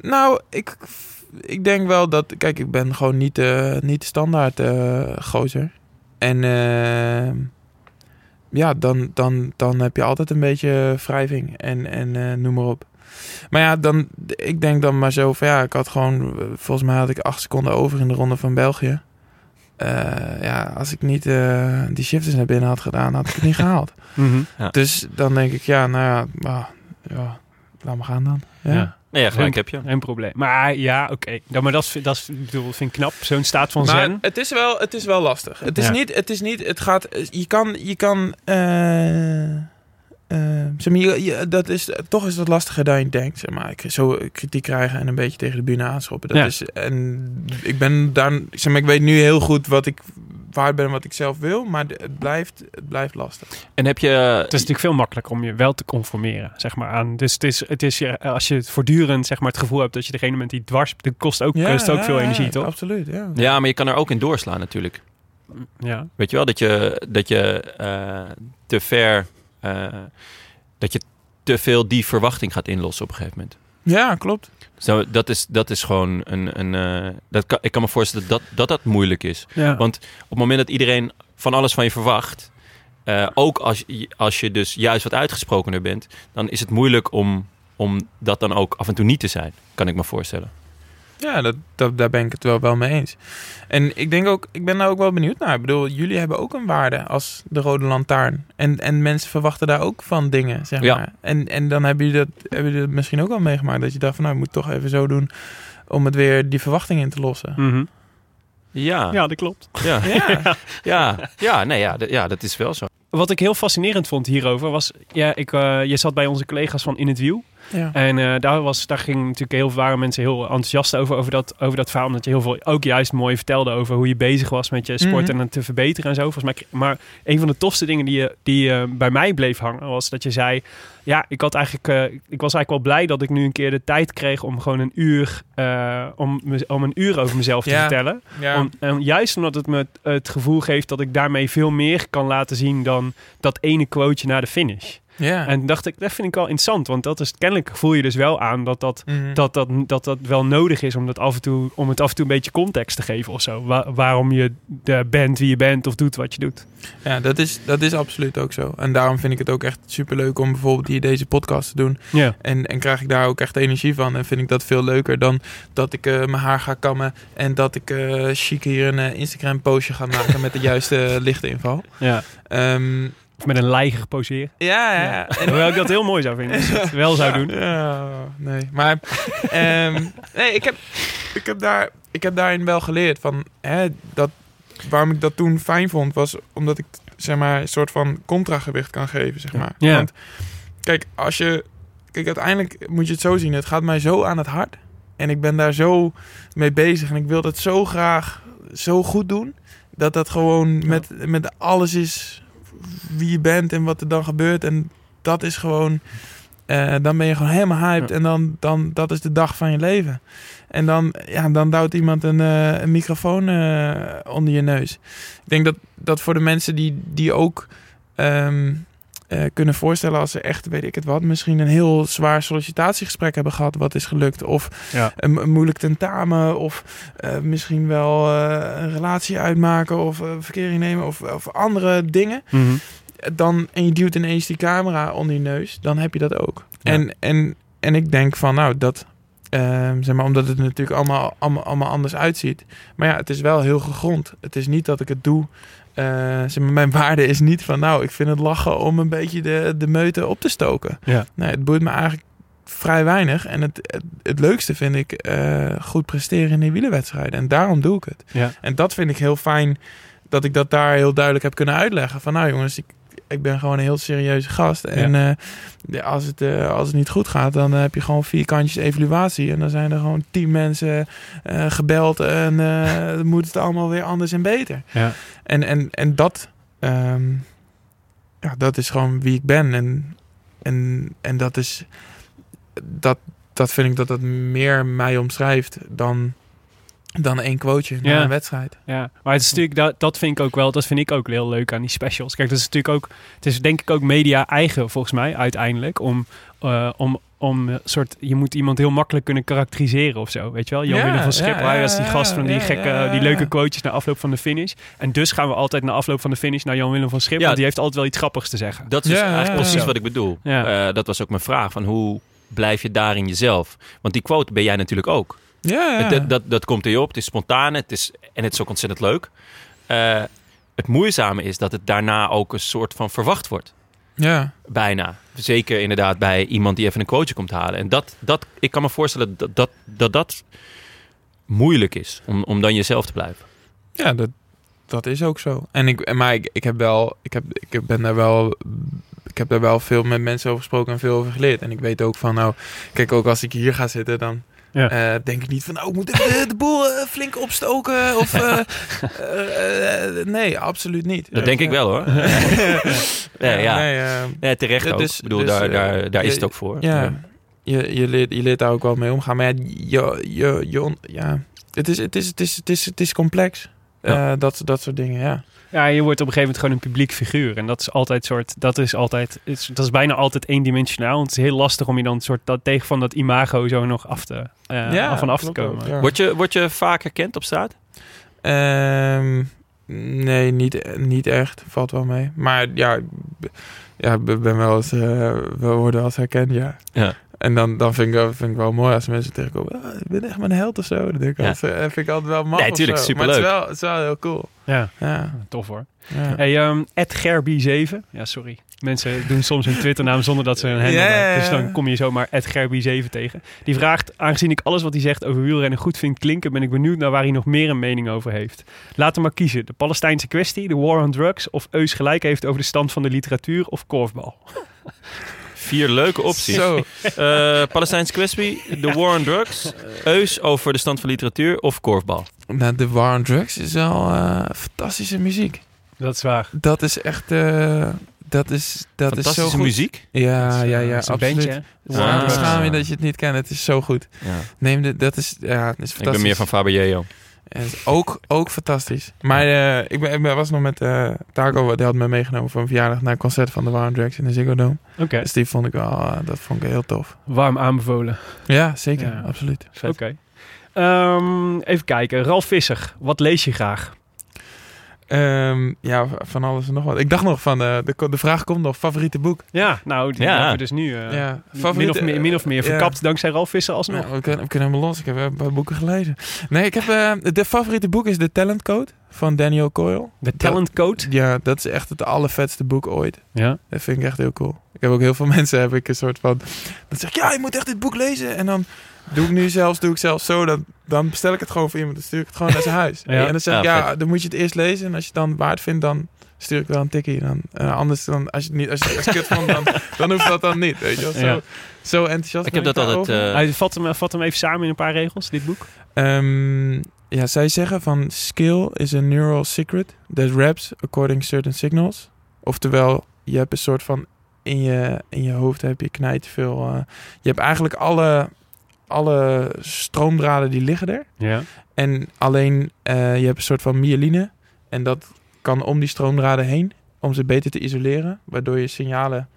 Nou, ik denk wel dat... Kijk, ik ben gewoon niet de standaard gozer. En ja, dan heb je altijd een beetje wrijving en noem maar op. Maar ja, ik denk dan maar zo van... Ja, ik had gewoon... Volgens mij had ik 8 seconden over in de Ronde van België. Ja, als ik niet die shifters naar binnen had gedaan, had ik het niet gehaald. Mm-hmm, ja. Dus dan denk ik, ja, nou ja, laat maar gaan dan. Ja, ja. Nee, ja, gelijk heb je. Een probleem. Maar ja, oké. Ja, maar dat vind ik knap, zo'n staat van maar zen. Het is wel lastig. Toch is dat lastiger dan je denkt. Zeg maar, zo kritiek krijgen en een beetje tegen de bühne aanschoppen. Ik weet nu heel goed waar ik ben en wat ik zelf wil, maar het blijft lastig. En het is natuurlijk veel makkelijker om je wel te conformeren, zeg maar, aan. Dus het is als je het voortdurend, zeg maar, het gevoel hebt dat je degene bent die dwars, dat kost ook veel energie, toch? Absoluut, ja. Ja, maar je kan er ook in doorslaan natuurlijk. Ja. Weet je wel, dat je te ver... dat je te veel die verwachting gaat inlossen op een gegeven moment. Ja, klopt. Zo, dat is gewoon ik kan me voorstellen dat moeilijk is. Ja. Want op het moment dat iedereen van alles van je verwacht... ook als je dus juist wat uitgesprokener bent... dan is het moeilijk om dat dan ook af en toe niet te zijn. Kan ik me voorstellen. Ja, daar ben ik het wel mee eens. En ik denk ook, ik ben daar ook wel benieuwd naar. Ik bedoel, jullie hebben ook een waarde als de Rode Lantaarn. En mensen verwachten daar ook van dingen, zeg maar. En dan hebben jullie dat misschien ook al meegemaakt. Dat je dacht van, nou, ik moet toch even zo doen om het weer die verwachting in te lossen. Mm-hmm. Ja, dat klopt. Ja, dat is wel zo. Wat ik heel fascinerend vond hierover was... je zat bij onze collega's van In het Wiel. Ja. En daar ging natuurlijk waren mensen heel enthousiast over dat verhaal. Omdat je heel veel ook juist mooi vertelde over hoe je bezig was met je sport en het te verbeteren en zo. Volgens mij, maar een van de tofste dingen die bij mij bleef hangen was dat je zei... Ja, ik was eigenlijk wel blij dat ik nu een keer de tijd kreeg om gewoon een uur... om een uur over mezelf te vertellen. Ja. Juist omdat het me het gevoel geeft dat ik daarmee veel meer kan laten zien... dan dat ene quoteje na de finish. Yeah. En dacht ik, dat vind ik wel interessant. Want dat is kennelijk, voel je dus wel aan dat wel nodig is om het af en toe een beetje context te geven of zo. Waarom je bent wie je bent of doet wat je doet. Ja, dat is absoluut ook zo. En daarom vind ik het ook echt superleuk om bijvoorbeeld hier deze podcast te doen. Yeah. En krijg ik daar ook echt energie van. En vind ik dat veel leuker dan dat ik mijn haar ga kammen en dat ik chic hier een Instagram postje ga maken met de juiste lichtinval. Ja. Yeah. Of met een lei geposeerd. Ja. Hoewel ik dat heel mooi zou vinden. Als ik het wel zou doen. Ja, nee. Maar ik heb daarin wel geleerd van... waarom ik dat toen fijn vond... was omdat ik, zeg maar, een soort van contragewicht kan geven, zeg maar. Ja. Want kijk, uiteindelijk moet je het zo zien. Het gaat mij zo aan het hart. En ik ben daar zo mee bezig. En ik wil dat zo graag zo goed doen. Dat gewoon met alles is... wie je bent en wat er dan gebeurt. En dat is gewoon... dan ben je gewoon helemaal hyped. Ja. En dan dat is de dag van je leven. En dan duwt iemand een microfoon onder je neus. Ik denk dat voor de mensen die ook... kunnen voorstellen als ze echt, weet ik het wat... misschien een heel zwaar sollicitatiegesprek hebben gehad... wat is gelukt, of een moeilijk tentamen... of misschien wel een relatie uitmaken... of verkering nemen, of andere dingen... Mm-hmm. En je duwt ineens die camera onder je neus... dan heb je dat ook. Ja. En ik denk van, nou, dat... zeg maar, omdat het natuurlijk allemaal anders uitziet. Maar ja, het is wel heel gegrond. Het is niet dat ik het doe... zeg maar, mijn waarde is niet van... nou, ik vind het lachen om een beetje de meute op te stoken. Ja. Nee, het boeit me eigenlijk vrij weinig. En het leukste vind ik goed presteren in die wielerwedstrijden. En daarom doe ik het. Ja. En dat vind ik heel fijn... dat ik dat daar heel duidelijk heb kunnen uitleggen. Van nou jongens, ik ben gewoon een heel serieuze gast. En als het niet goed gaat, dan heb je gewoon 4 kantjes evaluatie. En dan zijn er gewoon 10 mensen gebeld. En dan moet het allemaal weer anders en beter. Ja. En dat, dat is gewoon wie ik ben. En dat is... Dat vind ik dat meer mij omschrijft dan 1 quoteje na een wedstrijd. Ja, maar het is natuurlijk, dat vind ik ook wel, dat vind ik ook heel leuk aan die specials. Kijk, dat is natuurlijk ook, het is denk ik ook media eigen volgens mij uiteindelijk om soort, je moet iemand heel makkelijk kunnen karakteriseren of zo, weet je wel? Jan-Willem van Schip was die gast van die gekke, die leuke quotejes na afloop van de finish. En dus gaan we altijd na afloop van de finish naar Jan-Willem van Schip, want die heeft altijd wel iets grappigs te zeggen. Dat is eigenlijk precies wat ik bedoel. Ja. Dat was ook mijn vraag van hoe blijf je daarin jezelf? Want die quote ben jij natuurlijk ook. Ja. Dat komt er je op. Het is spontaan. Het is ook ontzettend leuk. Het moeizame is dat het daarna ook een soort van verwacht wordt. Ja. Bijna. Zeker inderdaad bij iemand die even een quoteje komt halen. En dat ik kan me voorstellen dat moeilijk is. Om dan jezelf te blijven. Ja, dat is ook zo. En ik heb daar wel veel met mensen over gesproken en veel over geleerd. En ik weet ook van, nou, kijk, ook als ik hier ga zitten, dan denk ik niet van, nou, moet ik de boel flink opstoken? Of, nee, absoluut niet. Dat denk ik wel, hoor. Nee, terecht ook. Dus, ik bedoel, daar is het ook voor. Ja. Je leert daar ook wel mee omgaan. Maar het is complex. Ja. Dat soort dingen, ja. Ja, je wordt op een gegeven moment gewoon een publiek figuur. En dat is altijd bijna altijd eendimensionaal. Want het is heel lastig om je dan soort van dat imago zo nog af te komen. Ja. Word je vaak herkend op straat? Nee, niet echt. Valt wel mee. Maar ja ben wel eens, we worden als herkend, ja. En dan vind ik wel mooi als mensen tegenkomen. Oh, ik ben echt mijn held of zo. Dat denk ik vind ik altijd wel maf. Nee, tuurlijk, superleuk. Maar het is wel heel cool. Ja. Tof hoor. Ja. Hey, @gerby7. Ja, sorry. Mensen doen soms hun Twitternaam zonder dat ze een handle hebben. Dus dan kom je zomaar @gerby7 tegen. Die vraagt, aangezien ik alles wat hij zegt over wielrennen goed vind klinken, ben ik benieuwd naar waar hij nog meer een mening over heeft. Laat hem maar kiezen. De Palestijnse kwestie, de war on drugs of Eus gelijk heeft over de stand van de literatuur of korfbal. 4 leuke opties. Zo. Palestijnse kwestie, de war on drugs, Eus over de stand van literatuur of korfbal. Nou, de war on drugs is wel fantastische muziek. Dat is waar. Dat is echt... Dat fantastische is zo goed. Muziek? Ja, absoluut. Schaam je dat je het niet kent. Het is zo goed. Ja. Dat is fantastisch. Ik ben meer van Faberyayo. Ook fantastisch. Maar ik was nog met Taco, die had me meegenomen voor een verjaardag naar een concert van de Warm Drugs in de Ziggo Dome. Okay. Dus die vond ik wel, dat vond ik heel tof. Warm aanbevolen. Ja, zeker. Ja. Absoluut. Oké. Even kijken. Ralf Visser, wat lees je graag? Van alles en nog wat. Ik dacht nog van, de vraag komt nog, favoriete boek. Ja, nou, die hebben we dus nu min of meer verkapt dankzij Ralf Visser alsnog. Nou, we kunnen helemaal los, ik heb een paar boeken gelezen. Nee, ik heb, de favoriete boek is The Talent Code van Daniel Coyle. The Talent Code? Ja, dat is echt het allervetste boek ooit. Ja. Dat vind ik echt heel cool. Ik heb ook heel veel mensen, heb ik een soort van, dat zeg ik, ja, je moet echt dit boek lezen. En dan... Doe ik zelfs zo, dan bestel ik het gewoon voor iemand. Dan stuur ik het gewoon naar zijn huis. Ja. En dan zeg ik, dan moet je het eerst lezen. En als je het dan waard vindt, dan stuur ik wel een tikkie. Anders, dan, als je het niet als kut vond, dan hoeft dat dan niet. Weet je wel? Zo enthousiast. Ik heb dat altijd... Vat hem even samen in een paar regels, dit boek. Zij zeggen van, skill is a neural secret that wraps according to certain signals. Oftewel, je hebt een soort van, in je hoofd heb je knijt veel... je hebt eigenlijk alle stroomdraden die liggen er. Ja. En alleen je hebt een soort van myeline. En dat kan om die stroomdraden heen. Om ze beter te isoleren. Waardoor je signalen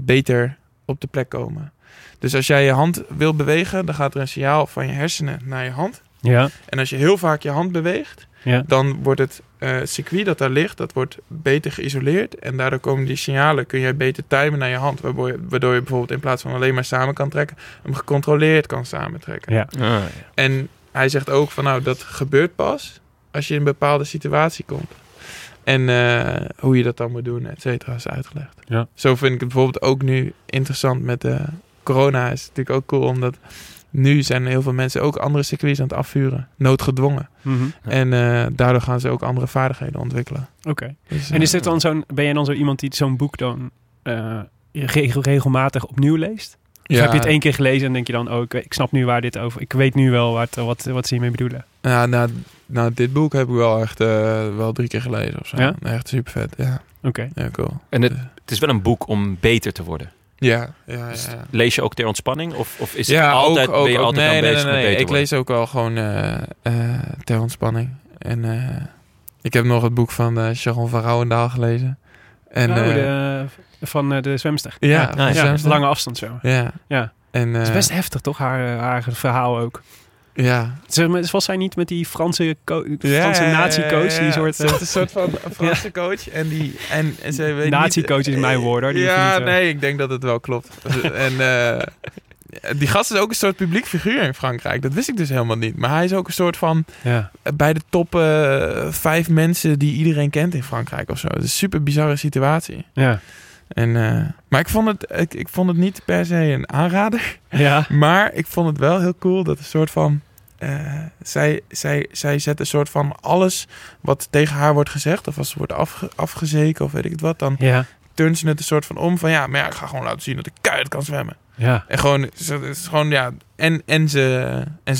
beter op de plek komen. Dus als jij je hand wil bewegen. Dan gaat er een signaal van je hersenen naar je hand. Ja. En als je heel vaak je hand beweegt. Ja. Dan wordt het circuit dat daar ligt. Dat wordt beter geïsoleerd. En daardoor komen die signalen. Kun jij beter timen naar je hand. Waardoor je bijvoorbeeld in plaats van alleen maar samen kan trekken. Hem gecontroleerd kan samentrekken. Ja. Ja. En hij zegt ook van nou dat gebeurt pas. Als je in een bepaalde situatie komt. En hoe je dat dan moet doen. Et cetera is uitgelegd. Ja. Zo vind ik het bijvoorbeeld ook nu interessant met corona. Is natuurlijk ook cool omdat... Nu zijn heel veel mensen ook andere circuits aan het afvuren. Noodgedwongen. Mm-hmm. En daardoor gaan ze ook andere vaardigheden ontwikkelen. Oké. Okay. Dus, en is dit dan zo'n, ben jij dan zo iemand die zo'n boek dan regelmatig opnieuw leest? Dus ja, heb je het één keer gelezen en denk je dan... oh, ik snap nu waar dit over... ik weet nu wel wat ze hiermee bedoelen. Ja, nou, dit boek heb ik wel echt wel 3 keer gelezen of zo. Ja? Echt super vet, ja. Oké. Okay. Ja, cool. En het is wel een boek om beter te worden. Ja. Dus lees je ook ter ontspanning? Of is het altijd, ben je altijd aan bezig met beter worden? Ik lees ook wel gewoon ter ontspanning. En ik heb nog het boek van Sharon van Rouwendaal gelezen. En, van de zwemster. Ja, lange afstand zo. Ja. En, het is best heftig, toch? Haar verhaal ook. Ja. Zeg maar, was zij niet met die Franse nazi-coach? Ja. Een soort van Franse coach. En die... En ze weet nazi-coach niet, is mijn woord, hoor. Die ik denk dat het wel klopt. En die gast is ook een soort publiek figuur in Frankrijk. Dat wist ik dus helemaal niet. Maar hij is ook een soort van... Ja. Bij de top 5 mensen die iedereen kent in Frankrijk of zo. Het is een super bizarre situatie. Ja. En, maar ik vond het niet per se een aanrader. Ja. Maar ik vond het wel heel cool dat een soort van... zij zet een soort van alles wat tegen haar wordt gezegd... of als ze wordt afgezeken of weet ik het wat... dan turnt ze het een soort van om van... maar ik ga gewoon laten zien dat ik keihard kan zwemmen. Ja. En gewoon... ze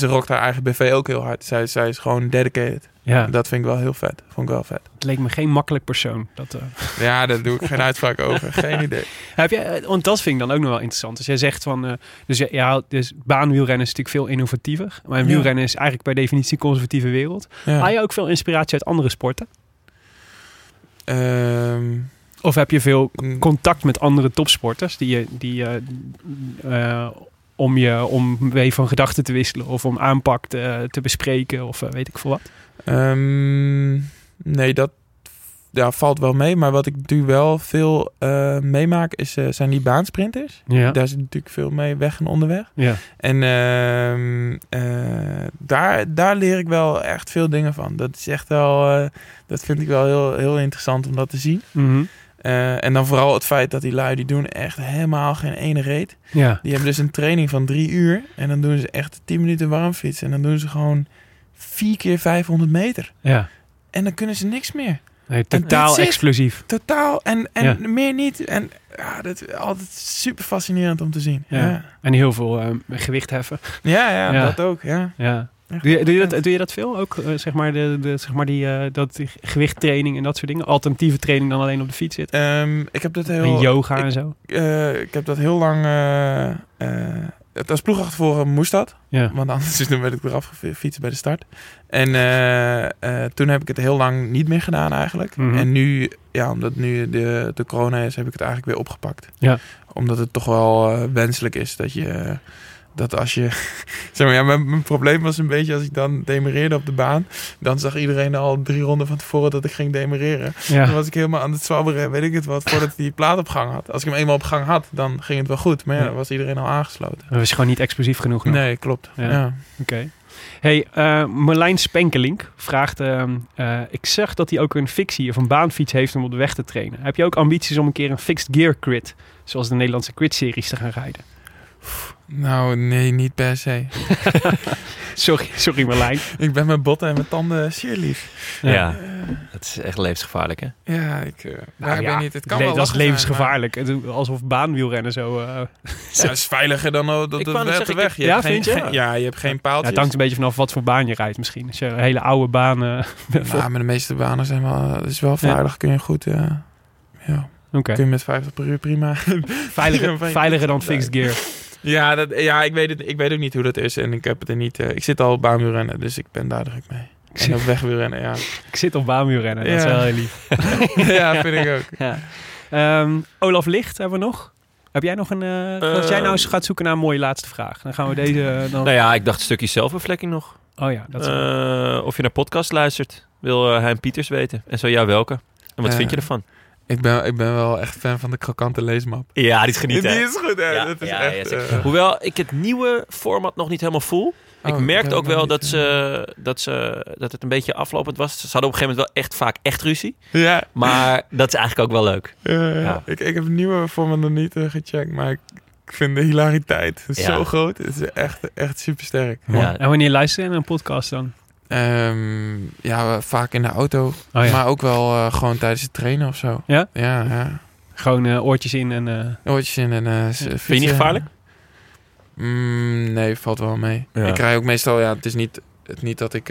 rockt haar eigen BV ook heel hard. Zij is gewoon dedicated. Ja. Dat vind ik wel heel vet. Het leek me geen makkelijk persoon. Ja, daar doe ik geen uitspraak over. Geen idee. Heb jij, want dat vind ik dan ook nog wel interessant. Dus jij zegt van... dus baanwielrennen is natuurlijk veel innovatiever. Maar wielrennen is eigenlijk per definitie een conservatieve wereld. Ja. Haal je ook veel inspiratie uit andere sporten? Of heb je veel contact met andere topsporters... om mee van gedachten te wisselen... of om aanpak te bespreken of weet ik veel wat? Nee, dat valt wel mee. Maar wat ik nu wel veel meemaak, zijn die baansprinters. Ja. Daar zit natuurlijk veel mee weg en onderweg. Ja. En daar leer ik wel echt veel dingen van. Dat is echt wel, dat vind ik wel heel, heel interessant om dat te zien. Mm-hmm. En dan vooral het feit dat die lui, die doen echt helemaal geen ene reet. Ja. Die hebben dus een training van 3 uur. En dan doen ze echt 10 minuten warmfietsen. En dan doen ze gewoon 4 keer 500 meter. Ja. En dan kunnen ze niks meer. Nee, totaal explosief. Totaal. En meer niet. En dat is altijd super fascinerend om te zien. Ja. Ja. En heel veel gewicht heffen. Ja, dat ook. Ja. Doe je dat veel? Ook die gewichttraining en dat soort dingen? Alternatieve training dan alleen op de fiets zitten? Ik heb dat heel... En yoga en zo? Ik heb dat heel lang... als ploegachtervolger moest dat. Ja. Want anders werd ik eraf gefietst bij de start. En toen heb ik het heel lang niet meer gedaan eigenlijk. Mm-hmm. En nu, omdat nu de corona is, heb ik het eigenlijk weer opgepakt. Ja. Omdat het toch wel wenselijk is dat je... dat als je... Zeg maar, mijn probleem was een beetje... als ik dan demareerde op de baan... dan zag iedereen al 3 ronden van tevoren... dat ik ging demareren. Ja. Dan was ik helemaal aan het zwabberen... weet ik het wat, voordat hij die plaat op gang had. Als ik hem eenmaal op gang had, dan ging het wel goed. Maar dan was iedereen al aangesloten. Dat was gewoon niet explosief genoeg nog. Nee, klopt. Ja. Oké. Hey, Marlijn Spenkelink vraagt... ik zeg dat hij ook een fictie of een baanfiets heeft... om op de weg te trainen. Heb je ook ambities om een keer een fixed gear crit... zoals de Nederlandse crit-series te gaan rijden? Nou, nee, niet per se. sorry Marlijn. Ik ben mijn botten en mijn tanden zeer lief. Ja, het is echt levensgevaarlijk, hè? Ja, ik weet niet. Het kan wel dat is levensgevaarlijk. Maar... Alsof baanwielrennen zo... dat is veiliger dan de weg. Je hebt geen paaltjes. Ja, het hangt een beetje vanaf wat voor baan je rijdt misschien. Als je een hele oude baan... maar de meeste banen zijn wel... is wel veilig, kun je goed... Okay. Kun je met 50 per uur prima... Veiliger dan fixed gear. Ja, ik weet het. Ik weet ook niet hoe dat is. En ik heb het er niet. Ik zit al op baanwielrennen, dus ik ben daar druk mee. En op wegwielrennen, Ik zit op baanwielrennen, dat is wel heel lief. Ja, vind ik ook. Ja. Olaf Licht hebben we nog. Heb jij nog een... als jij nou eens gaat zoeken naar een mooie laatste vraag. Dan gaan we deze... Nou ja, ik dacht een stukje zelfvervlekking nog. Oh ja, dat is... of je naar podcast luistert, wil Hein Pieters weten. En zo ja, welke? En wat vind je ervan? Ik ben wel echt fan van de krokante leesmap. Ja, die is genieten. Die is goed, hè? Ja, dat is echt. Hoewel ik het nieuwe format nog niet helemaal voel. Ik merkte ook wel dat het een beetje aflopend was. Ze hadden op een gegeven moment wel echt vaak echt ruzie. Ja. Maar dat is eigenlijk ook wel leuk. Ik heb het nieuwe format nog niet gecheckt. Maar ik Ik vind de hilariteit zo groot. Het is echt supersterk. Ja. En wanneer luister je naar een podcast dan? Vaak in de auto. Oh, ja. Maar ook wel gewoon tijdens het trainen of zo. Ja? Ja. Gewoon oortjes in en... Oortjes in en fietsen. Vind je niet gevaarlijk? Nee, valt wel mee. Ja. Ik rij ook meestal... Ja, het is niet dat ik...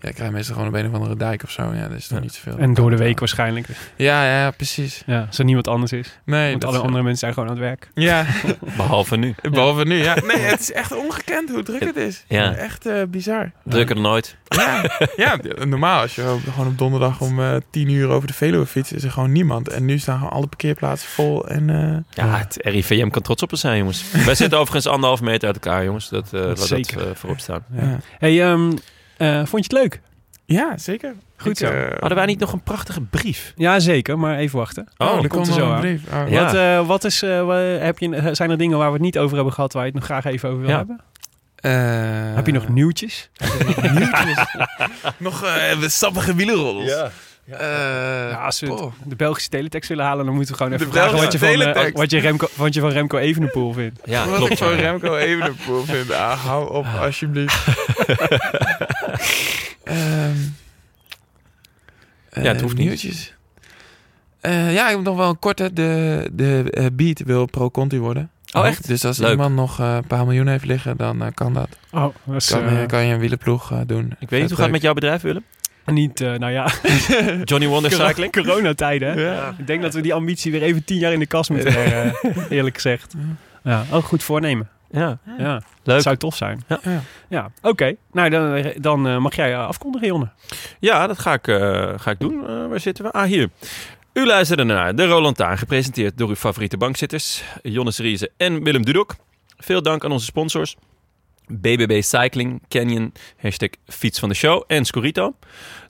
ik rij meestal gewoon op een of andere dijk of zo. Ja, dat is toch niet zoveel. En door de week waarschijnlijk. Ja, precies. Ja, als er niemand anders is. Nee. Want alle andere mensen zijn gewoon aan het werk. Ja. Behalve nu. Behalve nu, ja. Nee, het is echt ongekend hoe druk het is. Ja. Echt bizar. Drukker dan nooit. Ja, normaal als je gewoon op donderdag om 10:00 over de Veluwe fietst, is er gewoon niemand. En nu staan gewoon alle parkeerplaatsen vol. En, het RIVM kan trots op ons zijn, jongens. Wij zitten overigens 1,5 meter uit elkaar, jongens. Dat zeker. Dat voorop staan. Ja. Hey, vond je het leuk? Ja, zeker. Goed zo. Hadden wij niet nog een prachtige brief? Ja, zeker. Maar even wachten. Oh, er komt er zo een brief. Oh. Ja. Zijn er dingen waar we het niet over hebben gehad, waar je het nog graag even over wil hebben? Heb je nog nieuwtjes? Nog sappige wielerroddels? Ja. Als we de Belgische teletext willen halen, dan moeten we gewoon even vragen wat je van Remco Evenepoel vindt. Ja, klopt. Wat ik van Remco Evenepoel vind. Hou op, alsjeblieft. Het hoeft niet. Nieuwtjes. Ik heb nog wel een korte. De Beat wil pro-conti worden. Oh, echt? Dus als iemand nog een paar miljoen heeft liggen, dan kan dat. Oh, dat is, kan je een wielerploeg doen. Ik weet niet hoe gaat het met jouw bedrijf, Willem? Niet, Johnny Wonder Cycling. Coronatijden, ja. Ik denk dat we die ambitie weer even 10 jaar in de kast moeten leggen, eerlijk gezegd. Ja, ook goed voornemen. Ja. Leuk. Dat zou tof zijn. Ja. Oké. Nou, dan mag jij afkondigen, Jonne. Ja, dat ga ik doen. Waar zitten we? Hier. U luisterde naar de Rode Lantaarn, gepresenteerd door uw favoriete bankzitters, Jonne Seriese en Willem Dudok. Veel dank aan onze sponsors. BBB Cycling, Canyon, #fiets van de show en Scorito.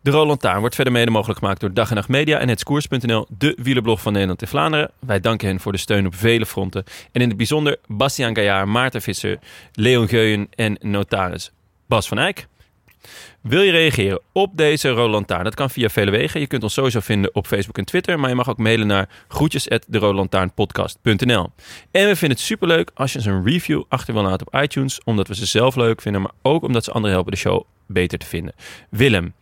De Rode Lantaarn wordt verder mede mogelijk gemaakt door Dag en Nacht Media en hetskoers.nl, de wielerblog van Nederland en Vlaanderen. Wij danken hen voor de steun op vele fronten. En in het bijzonder Bastiaan Gaillard, Maarten Visser, Leon Geuyen en notaris Bas van Eyck. Wil je reageren op deze Rode Lantaarn? Dat kan via vele wegen. Je kunt ons sowieso vinden op Facebook en Twitter. Maar je mag ook mailen naar groetjes@derodelantaarnpodcast.nl. En we vinden het superleuk als je eens een review achter wil laten op iTunes. Omdat we ze zelf leuk vinden. Maar ook omdat ze anderen helpen de show beter te vinden. Willem,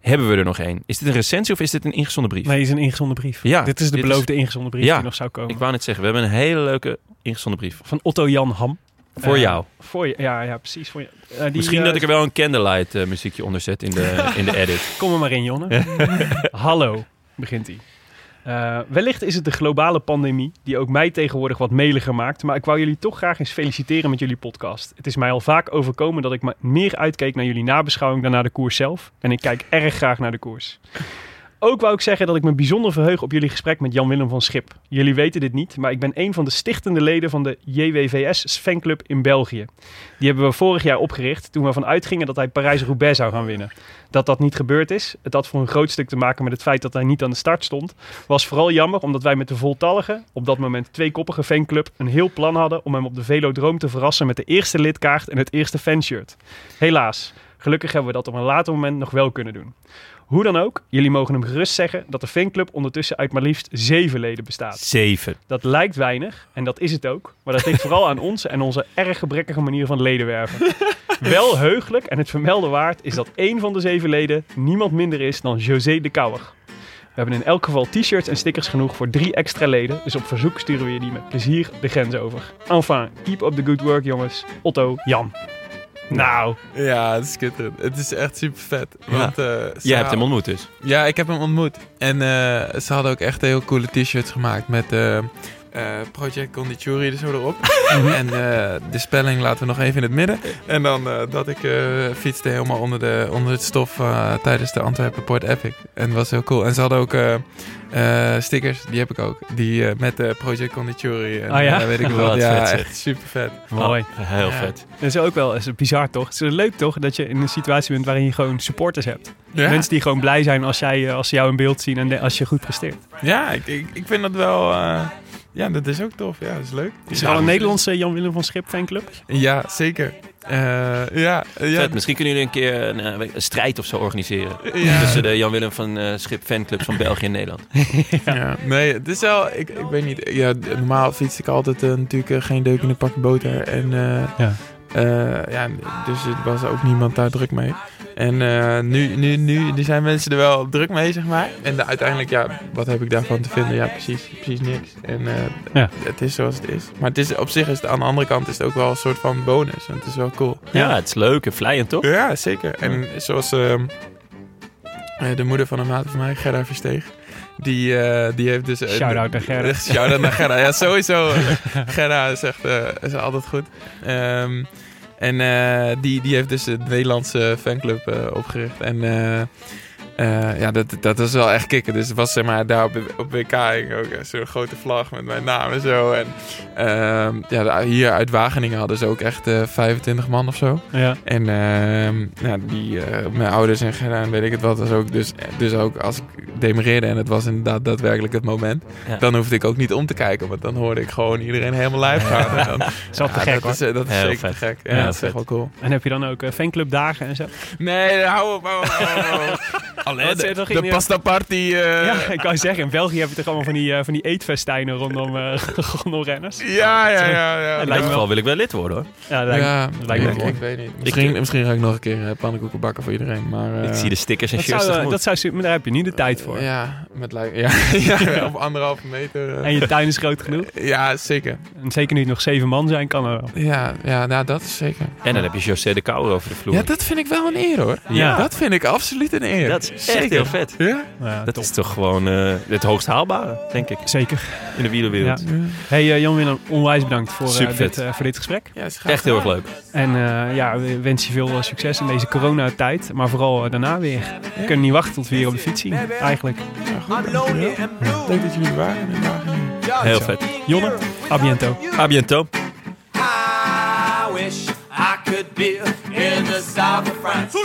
hebben we er nog één? Is dit een recensie of is dit een ingezonden brief? Nee, het is een ingezonden brief. Ja, dit is de beloofde ingezonden brief die nog zou komen. Ik wou net zeggen, we hebben een hele leuke ingezonden brief. Van Otto Jan Ham. Voor jou. Voor je, ja, precies. Voor je. Misschien dat ik er wel een candlelight muziekje onder zet in de edit. Kom er maar in, Jonne. Hallo, begint hij. Wellicht is het de globale pandemie die ook mij tegenwoordig wat meliger maakt. Maar ik wou jullie toch graag eens feliciteren met jullie podcast. Het is mij al vaak overkomen dat ik meer uitkeek naar jullie nabeschouwing dan naar de koers zelf. En ik kijk erg graag naar de koers. Ook wou ik zeggen dat ik me bijzonder verheug op jullie gesprek met Jan-Willem van Schip. Jullie weten dit niet, maar ik ben een van de stichtende leden van de JWVS fanclub in België. Die hebben we vorig jaar opgericht toen we ervan uitgingen dat hij Parijs-Roubaix zou gaan winnen. Dat niet gebeurd is, het had voor een groot stuk te maken met het feit dat hij niet aan de start stond, was vooral jammer omdat wij met de voltallige, op dat moment tweekoppige fanclub, een heel plan hadden om hem op de velodroom te verrassen met de eerste lidkaart en het eerste fanshirt. Helaas, gelukkig hebben we dat op een later moment nog wel kunnen doen. Hoe dan ook, jullie mogen hem gerust zeggen dat de fanclub ondertussen uit maar liefst 7 leden bestaat. 7. Dat lijkt weinig, en dat is het ook. Maar dat ligt vooral aan ons en onze erg gebrekkige manier van leden werven. Wel heugelijk en het vermelden waard is dat één van de 7 leden niemand minder is dan José de Cauwer. We hebben in elk geval t-shirts en stickers genoeg voor 3 extra leden. Dus op verzoek sturen we je die met plezier de grens over. Enfin, keep up the good work, jongens. Otto, Jan. Nou. Ja, het is schitterend. Het is echt super vet. Want, jij hebt hem ontmoet dus? Ja, ik heb hem ontmoet. En ze hadden ook echt heel coole t-shirts gemaakt met Project Condituri er zo erop. En de spelling laten we nog even in het midden. En dan dat ik fietste helemaal onder het stof tijdens de Antwerpen Port Epic. En dat was heel cool. En ze hadden ook stickers, die heb ik ook. Die met Project Condituri. En weet ik wel. Ja, vet, echt super vet. Mooi. Heel vet. Dat is ook wel is bizar toch? Het is leuk toch dat je in een situatie bent waarin je gewoon supporters hebt. Ja. Mensen die gewoon blij zijn als ze jou in beeld zien en als je goed presteert. Ja, ik vind dat wel... Ja, dat is ook tof. Ja, dat is leuk. Is er al een Nederlandse Jan-Willem van Schip fanclub? Ja, zeker. Vet, misschien kunnen jullie een keer een strijd of zo organiseren. Ja. Tussen de Jan-Willem van Schip fanclubs van België en Nederland. Ja. Nee, het is wel... Ik weet niet... Ja, normaal fiets ik altijd natuurlijk geen deuk in een pakje boter. En, dus er was ook niemand daar druk mee. En nu zijn mensen er wel druk mee, zeg maar. En uiteindelijk, ja, wat heb ik daarvan te vinden? Ja, precies niks. En het is zoals het is. Maar het is, op zich is het aan de andere kant is het ook wel een soort van bonus. En het is wel cool. Ja, het is leuk en vlijend, toch? Ja, zeker. En zoals de moeder van een maat van mij, Gerda Versteeg. Die heeft dus... Shout-out naar Gerda. Shout-out naar Gerda. Ja, sowieso. Gerda is echt altijd goed. En die heeft dus de Nederlandse fanclub opgericht. En dat was wel echt kicken. Dus het was, zeg maar, daar op WK ook zo'n grote vlag met mijn naam en zo. En hier uit Wageningen hadden ze ook echt 25 man of zo. Ja. En mijn ouders en Gerda en weet ik het wat was ook. Dus ook als ik demareerde en het was inderdaad daadwerkelijk het moment. Ja. Dan hoefde ik ook niet om te kijken. Want dan hoorde ik gewoon iedereen helemaal live gaan. En dan, dat is zeker vet. Te gek. Ja, dat is echt wel cool. En heb je dan ook fanclubdagen en zo? Nee, hou op. Allee, de pasta party. Ja, ik wou zeggen, in België heb je toch allemaal van die eetfestijnen rondom renners. Ja. In ieder geval wil ik wel lid worden, hoor. Ja, dat lijkt me. Ik weet niet. Misschien ga ik nog een keer pannenkoeken bakken voor iedereen. Maar, ik zie de stickers en shirts tegemoet. Maar daar heb je niet de tijd voor. Op 1,5 meter. En je tuin is groot genoeg? Ja, zeker. En zeker nu het nog 7 man zijn, kan er wel. Ja, nou, dat is zeker. En dan heb je José de Cauwer over de vloer. Ja, dat vind ik wel een eer, hoor. Ja. Dat vind ik absoluut een eer. Dat is echt heel vet. Ja? Ja, dat top. Is toch gewoon het hoogst haalbare, denk ik. Zeker. In de wielerwereld. Ja. Hey Jan-Willem, onwijs bedankt voor dit gesprek. Ja, echt heel erg leuk. En we wensen je veel succes in deze coronatijd. Maar vooral daarna weer. We kunnen niet wachten tot we hier op de fiets zien, eigenlijk. Ja, leuk dat jullie er waren. Heel vet. Jonne, à biento. À biento. I wish I could be in the south of France.